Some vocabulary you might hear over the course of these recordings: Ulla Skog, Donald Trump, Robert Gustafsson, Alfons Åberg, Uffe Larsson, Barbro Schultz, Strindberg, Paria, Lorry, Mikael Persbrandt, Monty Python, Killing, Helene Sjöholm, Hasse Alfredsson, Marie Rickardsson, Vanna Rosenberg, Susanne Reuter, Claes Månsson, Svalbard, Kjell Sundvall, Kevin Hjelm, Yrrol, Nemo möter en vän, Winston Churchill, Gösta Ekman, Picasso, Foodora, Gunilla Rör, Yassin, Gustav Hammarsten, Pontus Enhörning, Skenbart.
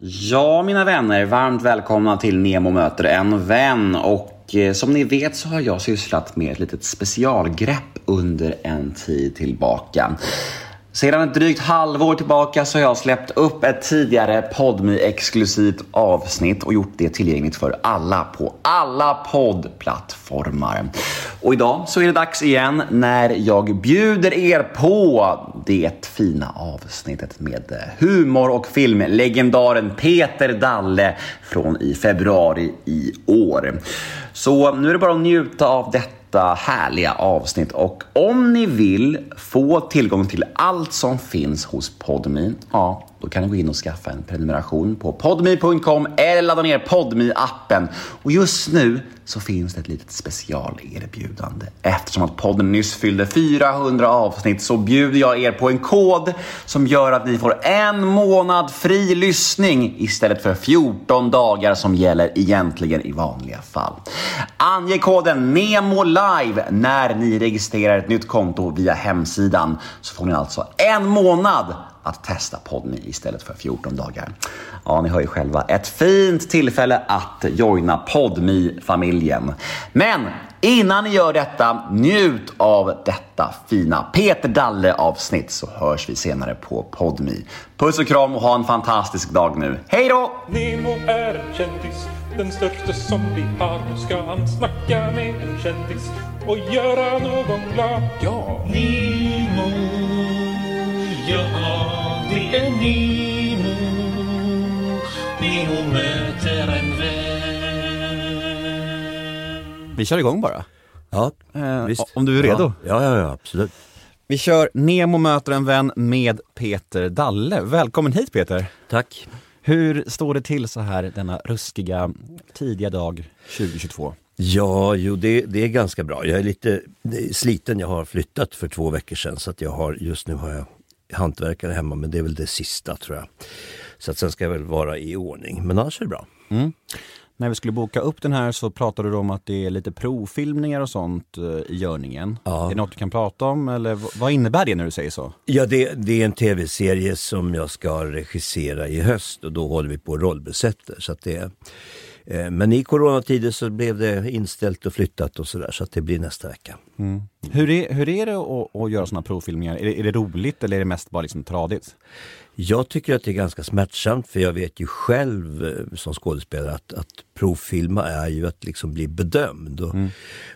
Ja, mina vänner, varmt välkomna till Nemo möter en vän. Och som ni vet så har jag sysslat med ett litet specialgrepp under en tid tillbaka. Sedan ett drygt halvår tillbaka så har jag släppt upp ett tidigare PodMe-exklusivt avsnitt och gjort det tillgängligt för alla på alla poddplattformar. Och idag så är det dags igen när jag bjuder er på det fina avsnittet med humor- och filmlegendaren Peter Dalle från i februari i år. Så nu är det bara att njuta av detta härliga avsnitt, och om ni vill få tillgång till allt som finns hos PodMe, ja, då kan ni gå in och skaffa en prenumeration på podme.com eller ladda ner PodMe-appen. Och just nu så finns det ett litet specialerbjudande. Eftersom att podden nyss fyllde 400 avsnitt så bjuder jag er på en kod som gör att ni får en månad fri lyssning istället för 14 dagar som gäller egentligen i vanliga fall. Ange koden NEMOLIVE när ni registrerar ett nytt konto via hemsidan, så får ni alltså en månad att testa podden istället för 14 dagar. Ja, ni hör ju själva. Ett fint tillfälle att joina PodMe-familjen. Men innan ni gör detta, njut av detta fina Peter Dalle-avsnitt, så hörs vi senare på PodMe. Puss och kram och ha en fantastisk dag nu. Hej då! Nemo är en kändis, den största som vi har. Nu ska han snacka med en kändis och göra någon glad. Ja, Nemo, ja. Det är Nemo, Nemo möter en vän. Vi kör igång bara. Ja, visst. Om du är redo. Ja, absolut. Vi kör Nemo möter en vän med Peter Dalle. Välkommen hit, Peter. Tack. Hur står det till så här denna ruskiga tidiga dag 2022? Ja, jo, det är ganska bra. Jag är lite sliten. Jag har flyttat för 2 veckor sedan, så att jag har, just nu har jag hantverkare hemma, men det är väl det sista, tror jag. Så att sen ska jag väl vara i ordning, men annars är det bra. Mm. När vi skulle boka upp den här så pratade du om att det är lite provfilmningar och sånt i görningen. Ja. Är det något du kan prata om, eller vad innebär det när du säger så? Ja, det är en tv-serie som jag ska regissera i höst, och då håller vi på och rollbesätter, så att det men i coronatider så blev det inställt och flyttat och sådär, så att det blir nästa vecka. Mm. Hur är det att göra sådana provfilmningar? Är det roligt eller är det mest bara liksom tradigt? Jag tycker att det är ganska smärtsamt, för jag vet ju själv som skådespelare att provfilma är ju att liksom bli bedömd.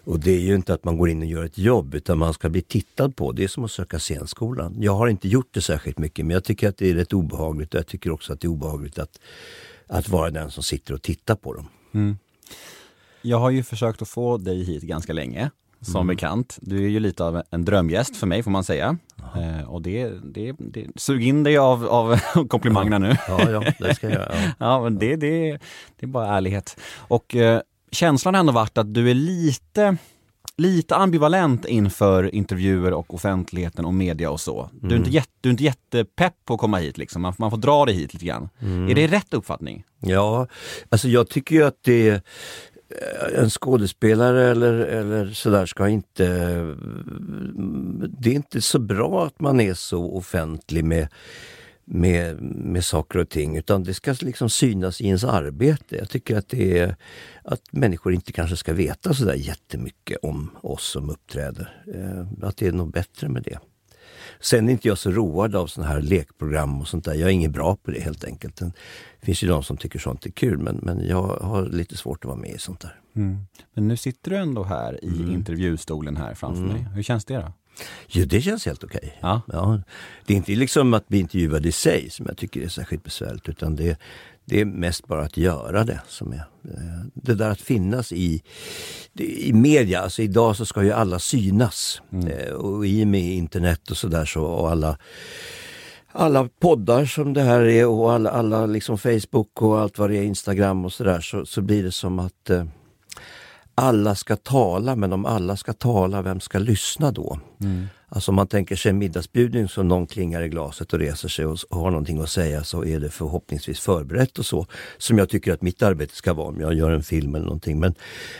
Och det är ju inte att man går in och gör ett jobb, utan man ska bli tittad på. Det är som att söka scenskolan. Jag har inte gjort det särskilt mycket, men jag tycker att det är rätt obehagligt, och jag tycker också att det är obehagligt att vara den som sitter och tittar på dem. Mm. Jag har ju försökt att få dig hit ganska länge, som bekant. Du är ju lite av en drömgäst för mig, får man säga. Och det sug in dig av komplimangerna nu. Ja, det ska jag göra. Ja. Ja, men det är bara ärlighet. Och känslan har ändå varit att du är lite ambivalent inför intervjuer och offentligheten och media och så. Du är inte jättepepp på att komma hit liksom. Man får dra dig hit lite grann. Är det rätt uppfattning? Ja, alltså jag tycker ju att det en skådespelare eller sådär ska inte, det är inte så bra att man är så offentlig med saker och ting, utan det ska liksom synas i ens arbete. Jag tycker att det är att människor inte kanske ska veta så där jättemycket om oss som uppträder. Att det är nog bättre med det. Sen är inte jag så road av såna här lekprogram och sånt där. Jag är ingen bra på det, helt enkelt. Det finns ju de som tycker sånt är kul, men jag har lite svårt att vara med i sånt där. Mm. Men nu sitter du ändå här i intervjustolen här framför mig. Hur känns det då? Jo, det känns helt okej. Ja. Ja, det är inte liksom att bli intervjuad i sig som jag tycker är särskilt besvärligt, utan det är mest bara att göra det som är. Det där att finnas i media, alltså idag så ska ju alla synas. Och i och med internet och sådär så, och alla poddar som det här är, och alla liksom Facebook och allt vad det är, Instagram och sådär, så blir det som att alla ska tala, men om alla ska tala, vem ska lyssna då? Alltså om man tänker sig en middagsbjudning som någon klingar i glaset och reser sig och har någonting att säga, så är det förhoppningsvis förberett och så, som jag tycker att mitt arbete ska vara om jag gör en film eller någonting.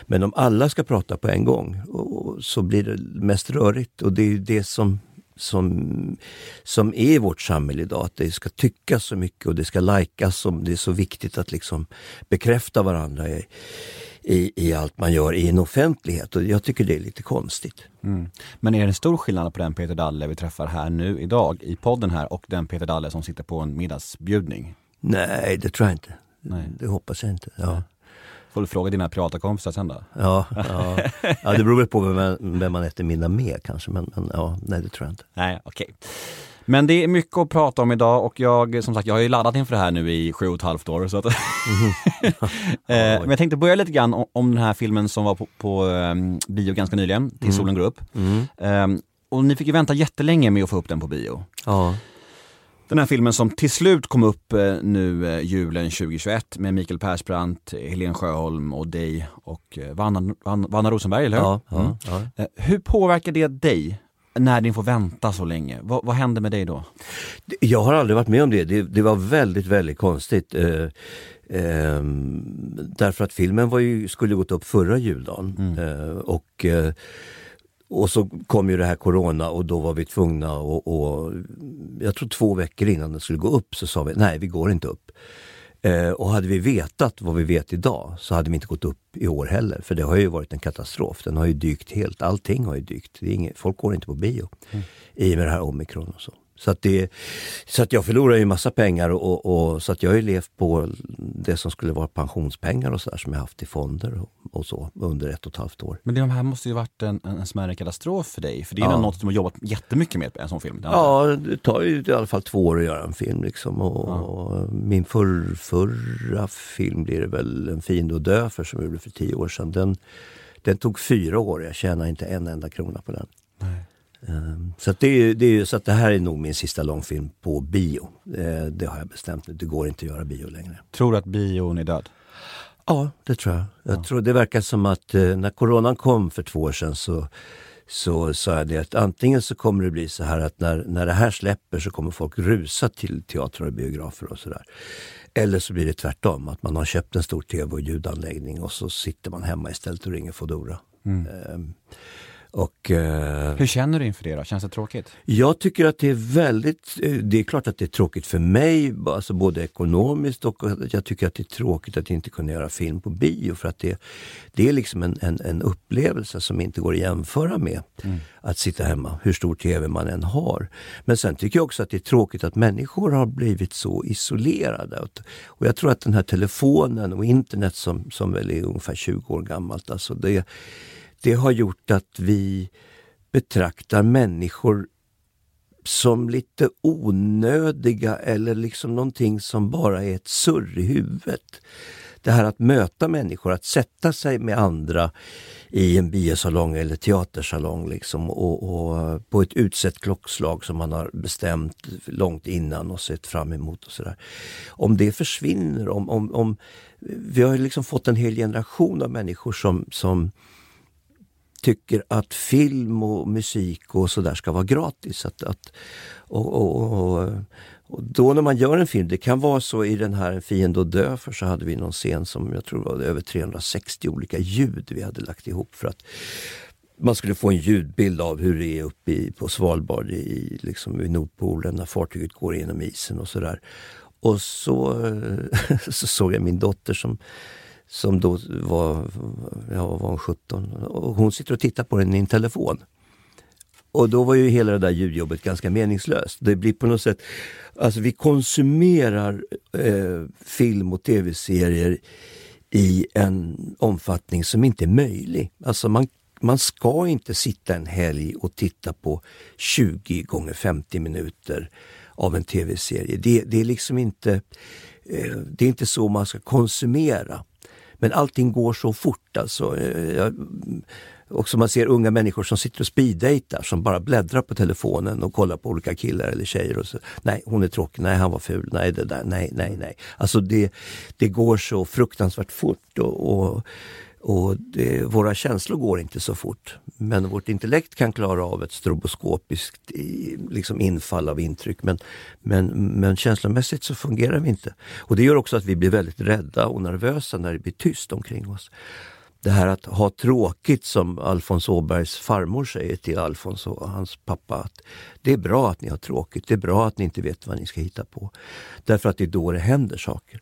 Men om alla ska prata på en gång, och så blir det mest rörigt, och det är ju det som som är vårt samhälle idag, att det ska tyckas så mycket och det ska likas, som det är så viktigt att liksom bekräfta varandra i allt man gör i en offentlighet, och jag tycker det är lite konstigt. Mm. Men är det en stor skillnad på den Peter Dalle vi träffar här nu idag i podden här och den Peter Dalle som sitter på en middagsbjudning? Nej, det tror jag inte. Nej. Det hoppas jag inte, ja. Får du fråga dina privata kompisar sen då? Ja, det beror väl på vem man äter middag med kanske, men ja, nej, det tror jag inte. Nej, okej. Men det är mycket att prata om idag, och jag, som sagt, jag har ju laddat inför det här nu i 7,5 år. Så att men jag tänkte börja lite grann om den här filmen som var på bio ganska nyligen, Till Solen går upp. Och ni fick ju vänta jättelänge med att få upp den på bio. Ja. Den här filmen som till slut kom upp nu julen 2021 med Mikael Persbrandt, Helene Sjöholm och dig och Vanna Rosenberg, eller hur? Ja. Hur påverkar det dig när din får vänta så länge? Vad hände med dig då? Jag har aldrig varit med om det. Det var väldigt, väldigt konstigt. Därför att filmen skulle gått upp förra juldagen. Och så kom ju det här corona, och då var vi tvungna, och jag tror 2 veckor innan den skulle gå upp så sa vi, nej, vi går inte upp. Och hade vi vetat vad vi vet idag så hade vi inte gått upp i år heller, för det har ju varit en katastrof. Den har ju dykt helt, allting har ju dykt. Folk går inte på bio i och med det här omikron och så. Så att jag förlorar ju massa pengar, och så att jag har ju levt på det som skulle vara pensionspengar och sådär som jag haft i fonder och så under 1,5 år. Men de här måste ju varit en smärre katastrof för dig, för det är något som har jobbat jättemycket med en sån film. Ja, det tar ju i alla fall 2 år att göra en film liksom, och min förra film blir det väl En fiende att dö för, som jag gjorde för 10 år sedan. Den tog 4 år, jag tjänar inte en enda krona på den. Nej. Så att det här är nog min sista långfilm på bio. Det har jag bestämt nu. Det går inte att göra bio längre. Tror du att bion är död? Ja, det tror jag. Jag tror det verkar som att när coronan kom för 2 år sedan så sa jag det att antingen så kommer det bli så här att när det här släpper så kommer folk rusa till teater och biografer och sådär. Eller så blir det tvärtom, att man har köpt en stor tv och ljudanläggning och så sitter man hemma istället och ringer Foodora. Hur känner du inför det då? Känns det tråkigt? Jag tycker att det är väldigt... Det är klart att det är tråkigt för mig, alltså både ekonomiskt, och jag tycker att det är tråkigt att inte kunna göra film på bio, för att det är liksom en upplevelse som inte går att jämföra med att sitta hemma, hur stor tv man än har. Men sen tycker jag också att det är tråkigt att människor har blivit så isolerade, och jag tror att den här telefonen och internet som väl är ungefär 20 år gammalt, alltså det har gjort att vi betraktar människor som lite onödiga, eller liksom någonting som bara är ett surr i huvudet. Det här att möta människor, att sätta sig med andra i en biosalong eller teatersalong liksom, och på ett utsett klockslag som man har bestämt långt innan och sett fram emot och sådär. Om det försvinner, om vi har liksom fått en hel generation av människor som tycker att film och musik och sådär ska vara gratis. Och då när man gör en film, det kan vara så i den här En fiende att dö för, så hade vi någon scen som jag tror var över 360 olika ljud vi hade lagt ihop för att man skulle få en ljudbild av hur det är uppe på Svalbard liksom i Nordpolen när fartyget går genom isen och sådär. Och så såg jag min dotter som då var 17, och hon sitter och tittar på den i en telefon. Och då var ju hela det där ljudjobbet ganska meningslöst. Det blir på något sätt, alltså vi konsumerar film och tv-serier i en omfattning som inte är möjlig. Alltså man ska inte sitta en helg och titta på 20 gånger 50 minuter av en tv-serie. Det är liksom inte, det är inte så man ska konsumera. Men allting går så fort alltså. Och som man ser unga människor som sitter och speeddejtar, som bara bläddrar på telefonen och kollar på olika killar eller tjejer och så. Nej, hon är tråkig. Nej, han var ful. Nej, det där. Nej. Alltså det går så fruktansvärt fort, och våra känslor går inte så fort. Men vårt intellekt kan klara av ett stroboskopiskt liksom infall av intryck. Men känslomässigt så fungerar vi inte. Och det gör också att vi blir väldigt rädda och nervösa när det blir tyst omkring oss. det här att ha tråkigt, som Alfons Åbergs farmor säger till Alfons och hans pappa, att det är bra att ni har tråkigt, det är bra att ni inte vet vad ni ska hitta på, därför att det är då det händer saker.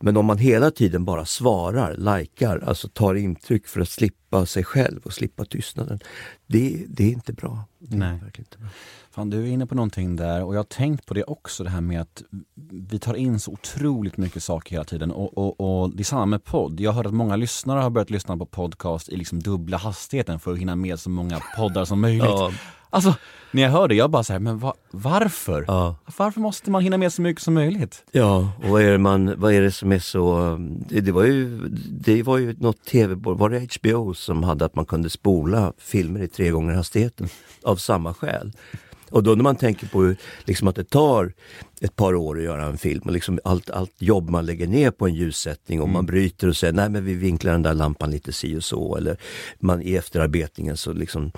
Men om man hela tiden bara svarar, likar, alltså tar intryck för att slippa sig själv och slippa tystnaden, det är inte bra. Nej. Verkligen inte bra. Fan, du är inne på någonting där, och jag har tänkt på det också, det här med att vi tar in så otroligt mycket saker hela tiden, och det är samma med podd. Jag hör att många lyssnare har börjat lyssna på podcast i liksom dubbla hastigheten för att hinna med så många poddar som möjligt. Ja. Alltså, när jag hör det, jag bara så här, men varför? Ja. Varför måste man hinna med så mycket som möjligt? Ja, och vad är det som är så... Det var ju något tv, var det HBO som hade att man kunde spola filmer i 3 gånger hastigheten av samma skäl. Och då när man tänker på hur, liksom, att det tar ett par år att göra en film, och liksom allt jobb man lägger ner på en ljussättning, och man bryter och säger nej, men vi vinklar den där lampan lite si och så, eller man i efterarbetningen så liksom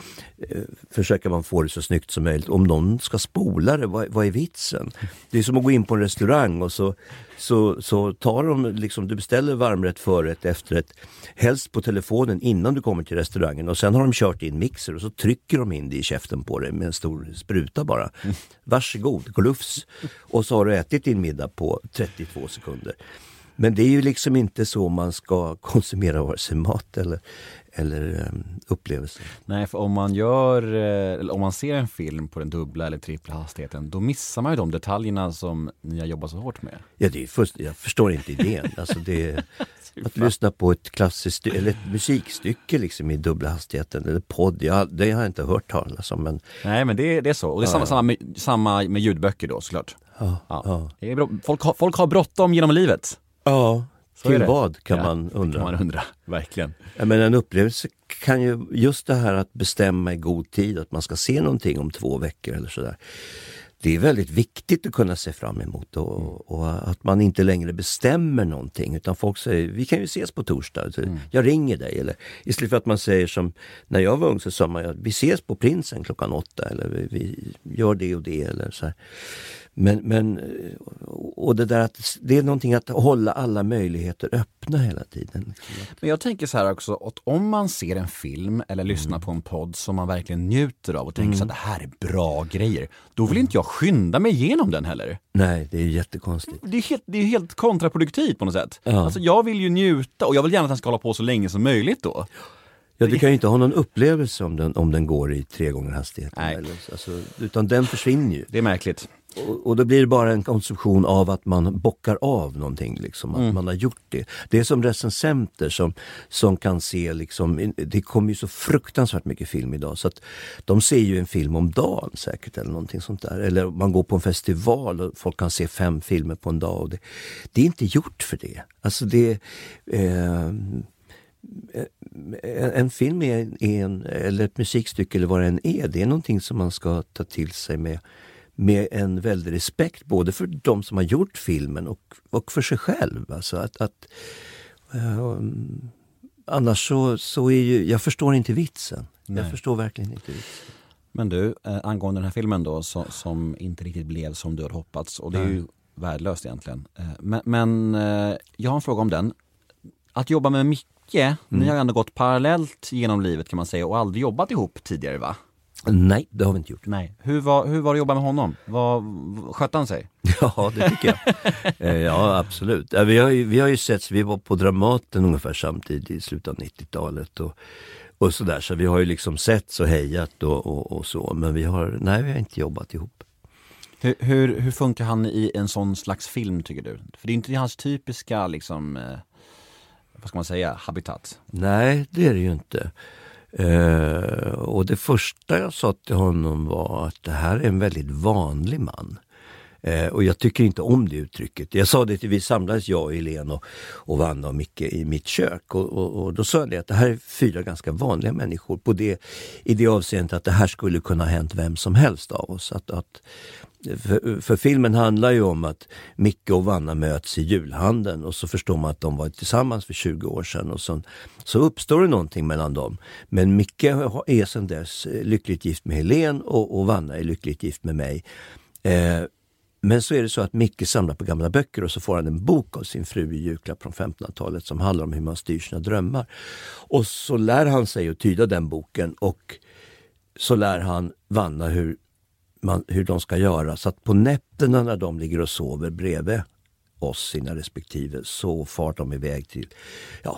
försöker man få det så snyggt som möjligt. Om någon ska spola det, vad är vitsen? Det är som att gå in på en restaurang och så tar de liksom, du beställer varmrätt, förrätt, efterrätt, helst på telefonen innan du kommer till restaurangen, och sen har de kört in mixer och så trycker de in det i käften på dig med en stor spruta bara. Varsågod, glufs. Och så har du ätit din middag på 32 sekunder. Men det är ju liksom inte så man ska konsumera vare sig mat eller upplevelser. Nej, för om man ser en film på den dubbla eller trippla hastigheten, då missar man ju de detaljerna som ni har jobbat så hårt med. Ja, det är jag förstår inte idén. Alltså det, att lyssna på ett klassiskt eller ett musikstycke liksom i dubbla hastigheten, eller podd, det har jag inte hört talas om. Men... Nej, men det är så. Och det är samma med ljudböcker då, såklart. Ja. Det är bra. Folk har bråttom genom livet. Ja, så till vad kan man undra. Verkligen. Men en upplevelse kan ju, just det här att bestämma i god tid att man ska se någonting om 2 veckor eller sådär. Det är väldigt viktigt att kunna se fram emot, och att man inte längre bestämmer någonting, utan folk säger, vi kan ju ses på torsdag, jag ringer dig, eller istället för att man säger som när jag var ung, så sa man, vi ses på Prinsen klockan 8, eller vi gör det och det, eller så här. Men och det där att det är någonting att hålla alla möjligheter öppna hela tiden. Men jag tänker så här också, att om man ser en film eller lyssnar på en podd som man verkligen njuter av och tänker så att det här är bra grejer, då vill inte jag skynda mig igenom den heller. Nej, det är ju jättekonstigt. Det är helt kontraproduktivt på något sätt. Ja. Alltså, jag vill ju njuta, och jag vill gärna att den ska hålla på så länge som möjligt då. Ja, du kan ju inte ha någon upplevelse om den går i 3 gånger hastigheten. Nej. Eller, alltså, utan den försvinner ju. Det är märkligt. Och då blir det bara en konsumtion av att man bockar av någonting, liksom, att man har gjort det. Det är som recensenter som kan se, liksom, det kommer ju så fruktansvärt mycket film idag, så att de ser ju en film om dagen säkert, eller någonting sånt där. Eller man går på en festival och folk kan se 5 filmer på en dag, och det är inte gjort för det. Alltså det... En film eller ett musikstycke eller vad det än är, det är någonting som man ska ta till sig med en väldig respekt, både för de som har gjort filmen och för sig själv. Alltså annars så är ju, jag förstår inte vitsen. Nej. Jag förstår verkligen inte vitsen. Men du, angående den här filmen då, som inte riktigt blev som du hade hoppats, och det är ju värdelöst egentligen. Men jag har en fråga om den. Att jobba med Micke, ni har ändå gått parallellt genom livet kan man säga, och aldrig jobbat ihop tidigare, va? Nej, det har vi inte gjort. Nej. Hur var det att jobba med honom? Skötte han sig? Ja, det tycker jag. Ja, absolut. Vi har ju sett, vi var på Dramaten ungefär samtidigt i slutet av 90-talet och sådär, så vi har ju liksom sett och hejat och så, men vi har inte jobbat ihop. Hur funkar han i en sån slags film, tycker du? För det är inte hans typiska liksom... Vad ska man säga? Habitat? Nej, det är det ju inte. Och det första jag sa till honom var att det här är en väldigt vanlig man. Och jag tycker inte om det uttrycket. Jag sa det till, vi samlades, jag, Helene och Vanna och Micke i mitt kök. Och då sa jag det, att det här är 4 ganska vanliga människor. I det avseendet att det här skulle kunna ha hänt vem som helst av oss. För filmen handlar ju om att Micke och Vanna möts i julhandeln, och så förstår man att de var tillsammans för 20 år sedan, och så uppstår det någonting mellan dem. Men Micke är sedan dess lyckligt gift med Helene, och Vanna är lyckligt gift med mig. Men så är det så att Micke samlar på gamla böcker och så får han en bok av sin fru i julklapp från 1500-talet som handlar om hur man styr sina drömmar. Och så lär han sig att tyda den boken och så lär han Vanna hur de ska göra. Så att på nätterna när de ligger och sover bredvid oss, sina respektive, så far de iväg till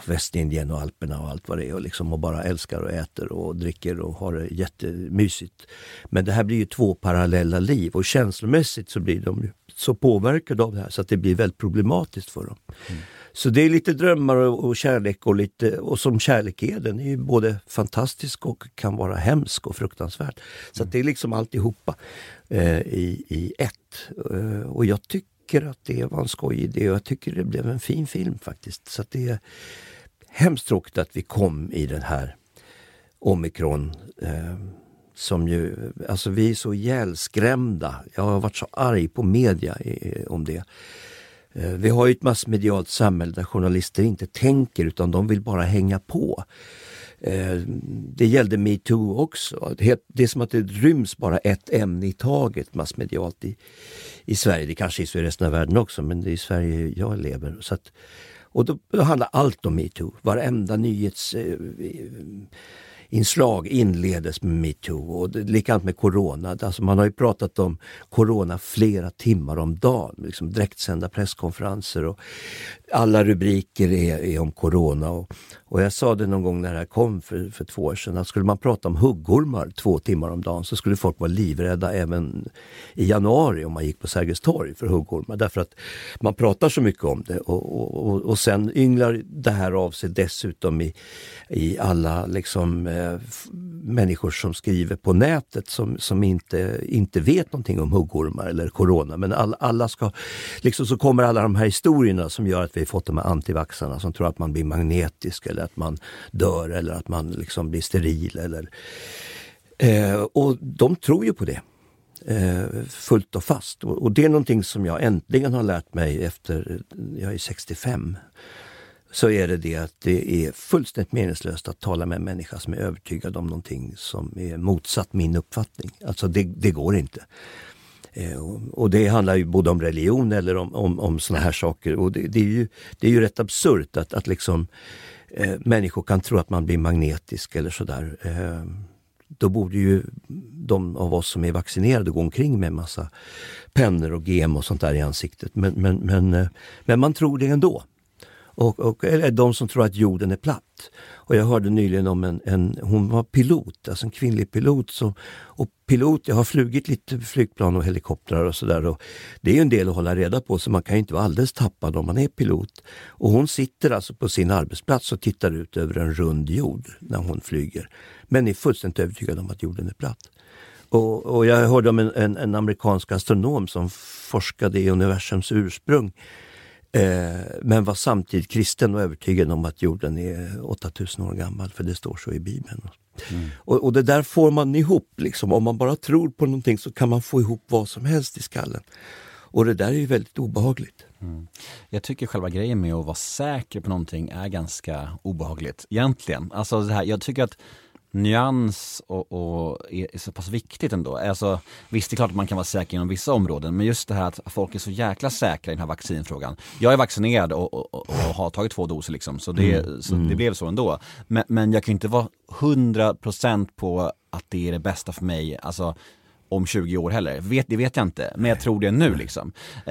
Västindien och Alperna och allt vad det är och bara älskar och äter och dricker och har det jättemysigt. Men det här blir ju två parallella liv och känslomässigt så blir de så påverkade av det här så att det blir väldigt problematiskt för dem. Mm. Så det är lite drömmar och kärlek och lite, och som kärlek är, den är ju både fantastisk och kan vara hemsk och fruktansvärd. Så att det är alltihopa i ett. Och jag tycker att det var en skoj idé och jag tycker det blev en fin film faktiskt. Så att det är hemskt tråkigt att vi kom i den här omikron som ju, alltså vi är så ihjälskrämda. Jag har varit så arg på media om det. Vi har ju ett massmedialt samhälle där journalister inte tänker utan de vill bara hänga på. Det gällde MeToo också. Det är som att det ryms bara ett ämne i taget massmedialt i Sverige. Det kanske är så i resten av världen också, men det är i Sverige jag lever. Så att, och då handlar allt om MeToo. Varenda nyhetsinslag inledes med MeToo och likadant med corona. Alltså man har ju pratat om corona flera timmar om dagen. Direktsända presskonferenser och alla rubriker är om corona. Och jag sa det någon gång när det här kom för 2 år sedan att skulle man prata om huggormar 2 timmar om dagen så skulle folk vara livrädda även i januari om man gick på Sergels torg för huggormar. Därför att man pratar så mycket om det och sen ynglar det här av sig dessutom i alla människor som skriver på nätet som inte vet någonting om huggormar eller corona. Men alla ska, så kommer alla de här historierna som gör att vi har fått de här antivaxarna som tror att man blir magnetisk eller att man dör eller att man blir steril eller och de tror ju på det fullt och fast och det är någonting som jag äntligen har lärt mig efter jag är 65 så är det att det är fullständigt meningslöst att tala med en människa som är övertygad om någonting som är motsatt min uppfattning. Alltså det går inte. Och det handlar ju både om religion eller om såna här saker och det är ju rätt absurt att människor kan tro att man blir magnetisk eller sådär. Då borde ju de av oss som är vaccinerade gå omkring med massa pennor och gem och sånt där i ansiktet. Men man tror det ändå. Eller de som tror att jorden är platt. Och jag hörde nyligen om hon var pilot, alltså en kvinnlig pilot. Jag har flugit lite flygplan och helikoptrar och sådär. Och det är ju en del att hålla reda på så man kan ju inte vara alldeles tappad om man är pilot. Och hon sitter alltså på sin arbetsplats och tittar ut över en rund jord när hon flyger. Men är fullständigt övertygad om att jorden är platt. Och jag hörde om en amerikansk astronom som forskade i universums ursprung. Men var samtidigt kristen och övertygad om att jorden är 8000 år gammal för det står så i Bibeln. Mm. Och det där får man ihop om man bara tror på någonting så kan man få ihop vad som helst i skallen. Och det där är ju väldigt obehagligt. Mm. Jag tycker själva grejen med att vara säker på någonting är ganska obehagligt egentligen. Alltså det här, jag tycker att nyans och är så pass viktigt ändå. Alltså, visst, det är klart att man kan vara säker inom vissa områden, men just det här att folk är så jäkla säkra i den här vaccinfrågan. Jag är vaccinerad och har tagit 2 doser så det, så det blev så ändå. Men jag kan inte vara 100% på att det är det bästa för mig, alltså om 20 år heller. Det vet jag inte, men jag tror det nu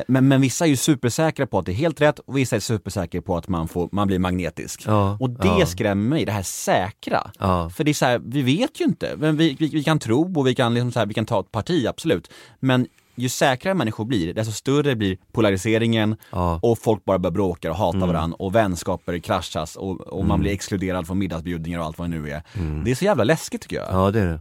Men vissa är ju supersäkra på att det är helt rätt och vissa är supersäkra på att man blir magnetisk. Ja, och det skrämmer mig, det här säkra. Ja. För det är så här, vi vet ju inte. Men vi kan tro och vi kan ta ett parti, absolut. Men ju säkrare människor blir, desto större blir polariseringen och folk bara börjar bråka och hata varandra och vänskaper kraschas och man blir exkluderad från middagsbjudningar och allt vad det nu är. Mm. Det är så jävla läskigt tycker jag. Ja, det är det.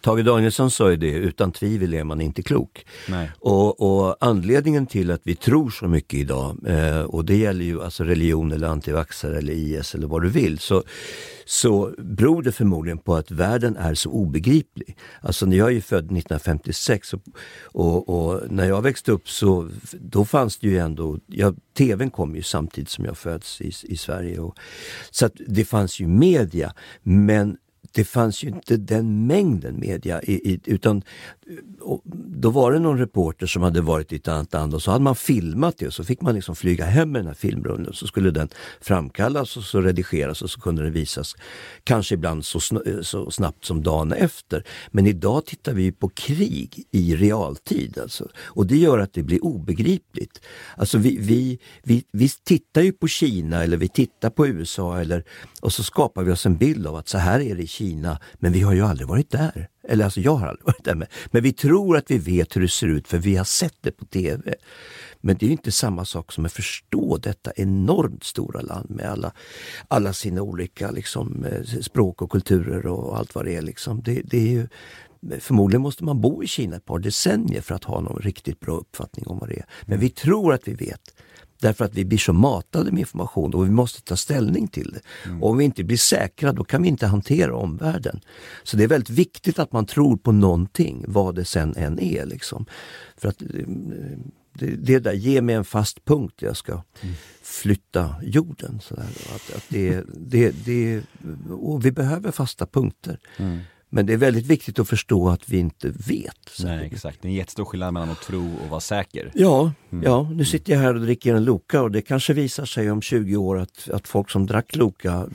Tage Danielsson sa ju det, utan tvivel är man inte klok. Nej. Och anledningen till att vi tror så mycket idag, och det gäller ju alltså religion eller antivaxare eller IS eller vad du vill, så beror det förmodligen på att världen är så obegriplig. Alltså jag är ju född 1956 och när jag växte upp så då fanns det ju ändå, tvn kom ju samtidigt som jag föds i Sverige. Så att det fanns ju media, men det fanns ju inte den mängden media utan då var det någon reporter som hade varit i ett annat land och så hade man filmat det och så fick man liksom flyga hem med den här filmrullen, så skulle den framkallas och så redigeras och så kunde den visas kanske ibland så snabbt som dagen efter. Men idag tittar vi på krig i realtid alltså, och det gör att det blir obegripligt. Alltså vi tittar ju på Kina eller vi tittar på USA eller, och så skapar vi oss en bild av att så här är det i Kina, men vi har ju aldrig varit där. Eller alltså jag har aldrig varit där, men vi tror att vi vet hur det ser ut för vi har sett det på tv. Men det är ju inte samma sak som att förstå detta enormt stora land med alla sina olika liksom, språk och kulturer och allt vad det är. Liksom. Det är ju, förmodligen måste man bo i Kina ett par decennier för att ha någon riktigt bra uppfattning om vad det är. Men vi tror att vi vet. Därför att vi blir så matade med information och vi måste ta ställning till det. Och om vi inte blir säkra, då kan vi inte hantera omvärlden. Så det är väldigt viktigt att man tror på någonting, vad det sen än är. Liksom. För att det där, ge mig en fast punkt jag ska flytta jorden. Så där. Att och vi behöver fasta punkter. Mm. Men det är väldigt viktigt att förstå att vi inte vet. Nej, exakt. Det är en jättestor skillnad mellan att tro och vara säker. Ja, nu sitter jag här och dricker en Loka och det kanske visar sig om 20 år att folk som drack Loka,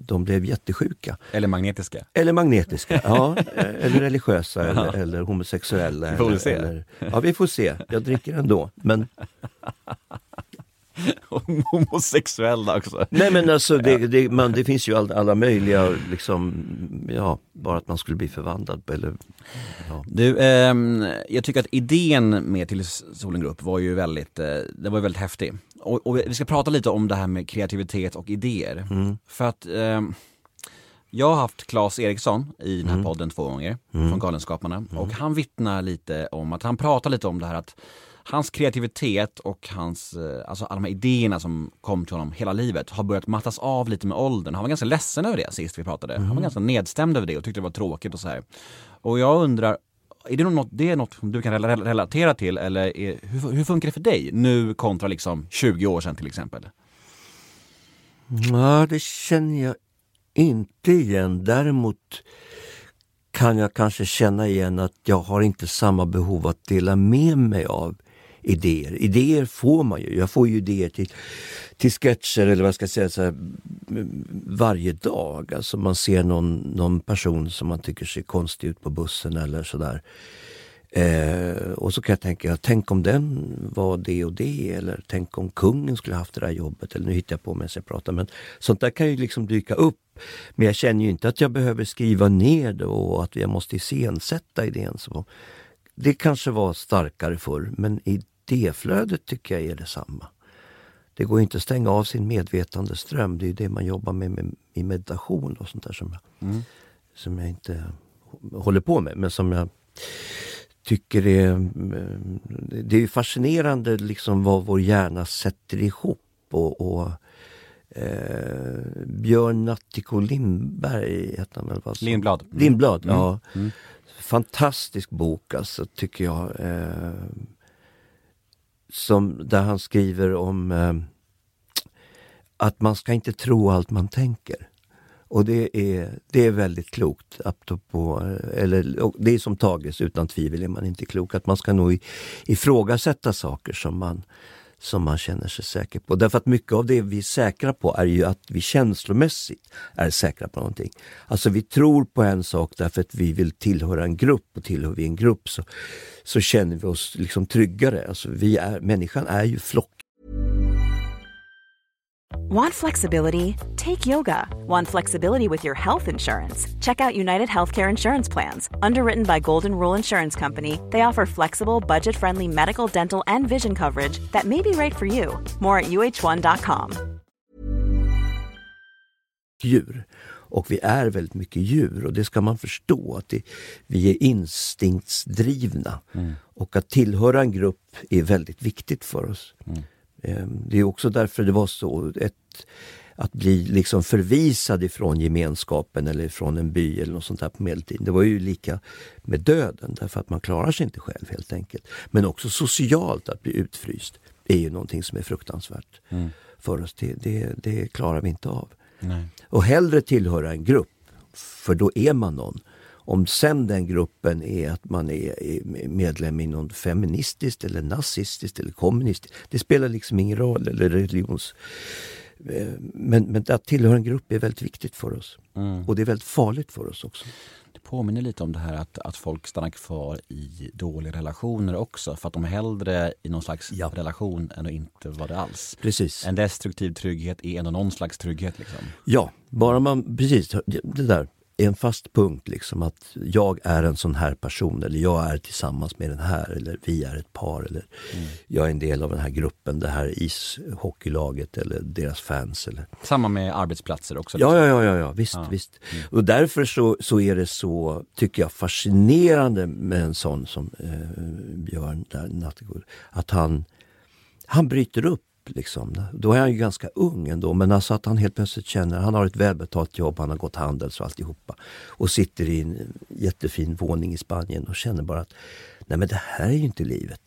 de blev jättesjuka. Eller magnetiska. Ja. Eller religiösa eller homosexuella. Vi får se. Ja, vi får se. Jag dricker ändå, men... homosexuella också. Nej men alltså det finns ju alla möjliga liksom, ja, bara att man skulle bli förvandlad eller, ja. Du, jag tycker att idén med Till Solen Grupp var ju väldigt det var väldigt häftig och vi ska prata lite om det här med kreativitet och idéer för att jag har haft Claes Eriksson i den här podden 2 gånger från Galenskaparna och han vittnar lite om att han pratar lite om det här att hans kreativitet och hans, alltså alla de här idéerna som kom till honom hela livet har börjat mattas av lite med åldern. Han var ganska ledsen över det sist vi pratade. Han var ganska nedstämd över det och tyckte det var tråkigt och så här. Och jag undrar, är det något som du kan relatera till eller hur funkar det för dig nu kontra liksom 20 år sedan till exempel? Nej, det känner jag inte igen. Däremot kan jag kanske känna igen att jag har inte samma behov att dela med mig av idéer. Idéer får man ju. Jag får ju idéer till sketcher eller vad ska jag säga så här, varje dag. Alltså man ser någon person som man tycker ser konstig ut på bussen eller sådär. Och så kan jag tänka, tänk om den var det och det, eller tänk om kungen skulle haft det där jobbet, eller nu hittar jag på mig att prata, men sånt där kan ju liksom dyka upp, men jag känner ju inte att jag behöver skriva ner det och att jag måste iscensätta idén. Så det kanske var starkare förr, men idéflödet tycker jag är detsamma. Det går inte att stänga av sin medvetande ström, det är ju det man jobbar med i meditation och sånt där som jag inte håller på med, men som jag tycker det är fascinerande liksom vad vår hjärna sätter ihop och Björn Natthiko Lindberg heter han väl, vad som? Lindblad ja. Fantastisk bok alltså, tycker jag, som där han skriver om att man ska inte tro allt man tänker. Och det är väldigt klokt, eller det är som Tages, utan tvivel är man inte klok, att man ska nog ifrågasätta saker som man känner sig säker på. Därför att mycket av det vi är säkra på är ju att vi känslomässigt är säkra på någonting. Alltså vi tror på en sak därför att vi vill tillhöra en grupp, och tillhör vi en grupp så känner vi oss liksom tryggare. Alltså människan är ju flock. Want flexibility? Take yoga. Want flexibility with your health insurance? Check out United Healthcare Insurance Plans. Underwritten by Golden Rule Insurance Company, they offer flexible, budget-friendly medical, dental, and vision coverage that may be right for you. More at uh1.com. Djur. Och vi är väldigt mycket djur, och det ska man förstå att vi är instinktsdrivna. Och att tillhöra en grupp är väldigt viktigt för oss. Det är också därför det var så att bli liksom förvisad ifrån gemenskapen eller från en by eller något sånt där på medeltiden. Det var ju lika med döden, därför att man klarar sig inte själv helt enkelt. Men också socialt, att bli utfryst är ju någonting som är fruktansvärt för oss. Det klarar vi inte av. Nej. Och hellre tillhöra en grupp för då är man någon. Om sen den gruppen är att man är medlem i någon feministiskt eller nazistiskt eller kommunistiskt, det spelar liksom ingen roll, eller religions... Men att tillhöra en grupp är väldigt viktigt för oss. Mm. Och det är väldigt farligt för oss också. Det påminner lite om det här att folk stannar kvar i dåliga relationer också. För att de är hellre i någon slags relation än att inte vara det alls. Precis. En destruktiv trygghet är ändå någon slags trygghet liksom. Ja, bara man, precis, det där är en fast punkt liksom, att jag är en sån här person, eller jag är tillsammans med den här, eller vi är ett par, eller jag är en del av den här gruppen, det här ishockeylaget eller deras fans. Eller. Samma med arbetsplatser också. Liksom. Ja, visst, ja. Visst. Mm. Och därför så är det så, tycker jag, fascinerande med en sån som Björn där Nattegård, att han bryter upp. Liksom. Då är han ju ganska ung ändå, men alltså att han helt plötsligt känner, han har ett välbetalt jobb, han har gått handels och alltihopa och sitter i en jättefin våning i Spanien och känner bara att nej, men det här är ju inte livet,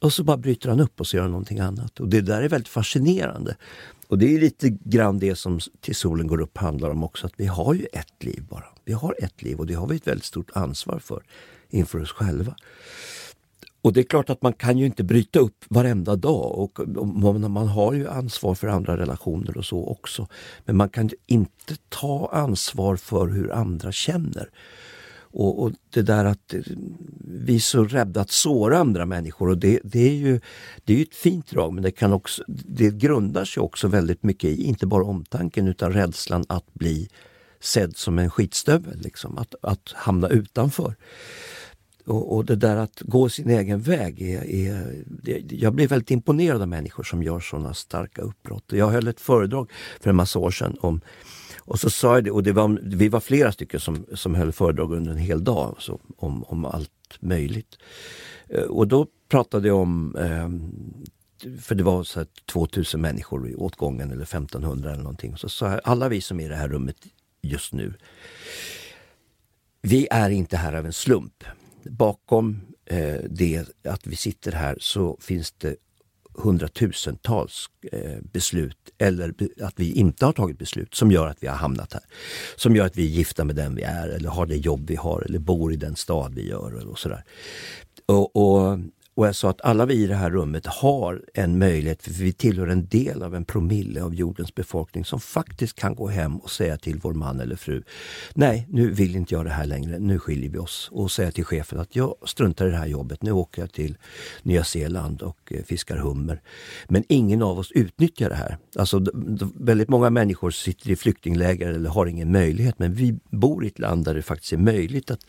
och så bara bryter han upp och så gör någonting annat, och det där är väldigt fascinerande, och det är lite grann det som Till solen går upp handlar om också, att vi har ju ett liv bara, vi har ett liv, och det har vi ett väldigt stort ansvar för inför oss själva. Och det är klart att man kan ju inte bryta upp varenda dag, och man har ju ansvar för andra relationer och så också. Men man kan ju inte ta ansvar för hur andra känner. Och det där att vi är så rädda att såra andra människor, och det är ju ett fint drag, men det grundar sig också väldigt mycket i, inte bara omtanken utan rädslan att bli sedd som en skitstövel, liksom, att hamna utanför. Och det där att gå sin egen väg jag blir väldigt imponerad av människor som gör sådana starka uppbrott. Jag höll ett föredrag för en massa år sedan och så sa jag det, och vi var flera stycken som höll föredrag under en hel dag så, om allt möjligt. Och då pratade jag om, för det var så här 2000 människor i åtgången eller 1500 eller någonting. Så sa jag, alla vi som är i det här rummet just nu, vi är inte här av en slump. Bakom det att vi sitter här så finns det hundratusentals beslut, eller att vi inte har tagit beslut, som gör att vi har hamnat här. Som gör att vi är gifta med den vi är, eller har det jobb vi har, eller bor i den stad vi gör och sådär. Och jag sa att alla vi i det här rummet har en möjlighet, för vi tillhör en del av en promille av jordens befolkning som faktiskt kan gå hem och säga till vår man eller fru, nej, nu vill inte jag det här längre, nu skiljer vi oss, och säga till chefen att jag struntar i det här jobbet, nu åker jag till Nya Zeeland och fiskar hummer. Men ingen av oss utnyttjar det här. Alltså väldigt många människor sitter i flyktingläger eller har ingen möjlighet, men vi bor i ett land där det faktiskt är möjligt att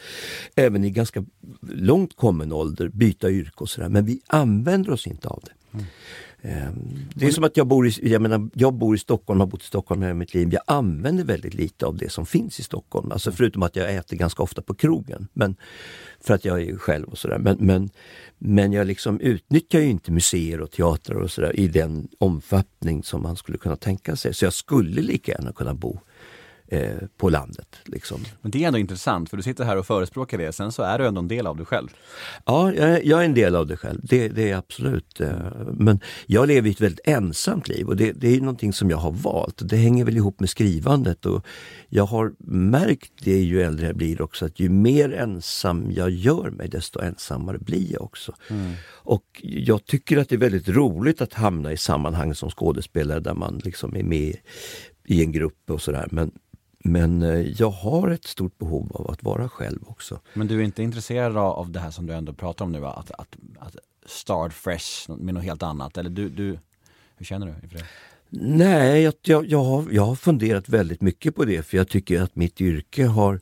även i ganska långt kommen ålder byta yrke och så. Men vi använder oss inte av det. Det är som att jag bor i Stockholm, har bott i Stockholm hela mitt liv. Jag använder väldigt lite av det som finns i Stockholm. Alltså förutom att jag äter ganska ofta på krogen. Men, för att jag är själv och sådär. Men jag liksom utnyttjar ju inte museer och teater och sådär i den omfattning som man skulle kunna tänka sig. Så jag skulle lika gärna kunna bo på landet. Liksom. Men det är ändå intressant, för du sitter här och förespråkar det, sen så är du ändå en del av dig själv. Ja, jag är en del av dig själv. Det är absolut. Men jag lever ett väldigt ensamt liv, och det är ju någonting som jag har valt. Det hänger väl ihop med skrivandet, och jag har märkt det ju äldre jag blir också, att ju mer ensam jag gör mig, desto ensammare blir jag också. Mm. Och jag tycker att det är väldigt roligt att hamna i sammanhang som skådespelare där man liksom är med i en grupp och sådär, Men jag har ett stort behov av att vara själv också. Men du är inte intresserad av det här som du ändå pratar om nu, att start fresh med något helt annat? Eller du hur känner du inför det? Nej, jag har funderat väldigt mycket på det, för jag tycker att mitt yrke har...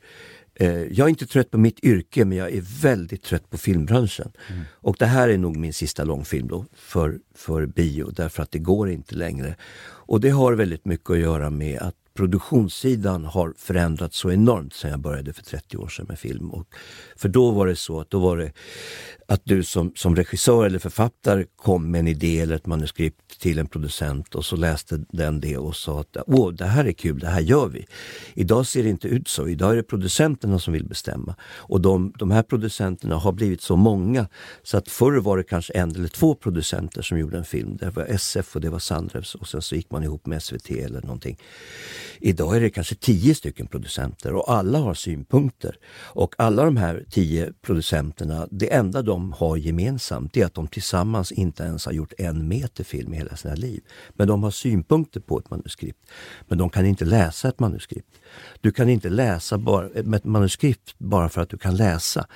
Jag är inte trött på mitt yrke, men jag är väldigt trött på filmbranschen. Mm. Och det här är nog min sista långfilm då för bio, därför att det går inte längre. Och det har väldigt mycket att göra med att produktionssidan har förändrats så enormt sedan jag började för 30 år sedan med film. Och för då var det så att du som regissör eller författare kom med en idé eller ett manuskript till en producent, och så läste den det och sa att det här är kul, det här gör vi. Idag ser det inte ut så. Idag är det producenterna som vill bestämma. Och de här producenterna har blivit så många, så att förr var det kanske en eller två producenter som gjorde en film. Det var SF och det var Sandrews, och sen så gick man ihop med SVT eller någonting. Idag är det kanske 10 stycken producenter och alla har synpunkter. Och alla de här 10 producenterna, det enda de har gemensamt är att de tillsammans inte ens har gjort en meterfilm i hela sina liv. Men de har synpunkter på ett manuskript. Men de kan inte läsa ett manuskript. Du kan inte läsa ett manuskript bara för att du kan läsa.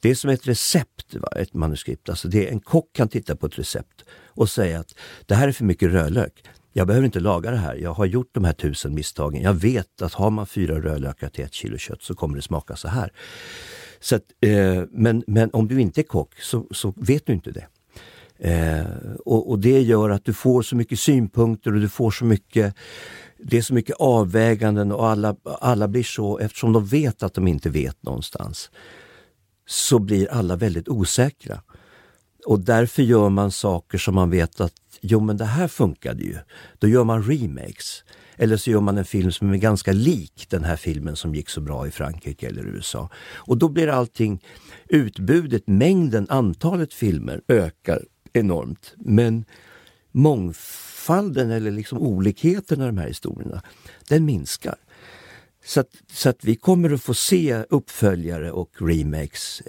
Det är som ett recept, va? Ett manuskript. Alltså det är, en kock kan titta på ett recept och säga att det här är för mycket rödlök. Jag behöver inte laga det här. Jag har gjort de här 1000 misstagen. Jag vet att har man 4 rödlökar till 1 kilo kött så kommer det smaka så här. Så att, men om du inte är kock så vet du inte det. Och det gör att du får så mycket synpunkter och du får så mycket... Det är så mycket avväganden och alla blir så... Eftersom de vet att de inte vet någonstans så blir alla väldigt osäkra. Och därför gör man saker som man vet att jo, men det här funkade ju. Då gör man remakes. Eller så gör man en film som är ganska lik den här filmen som gick så bra i Frankrike eller USA. Och då blir allting... Utbudet, mängden, antalet filmer ökar enormt. Men mångfalden eller liksom olikheten av de här historierna, den minskar. Så att vi kommer att få se uppföljare och remakes.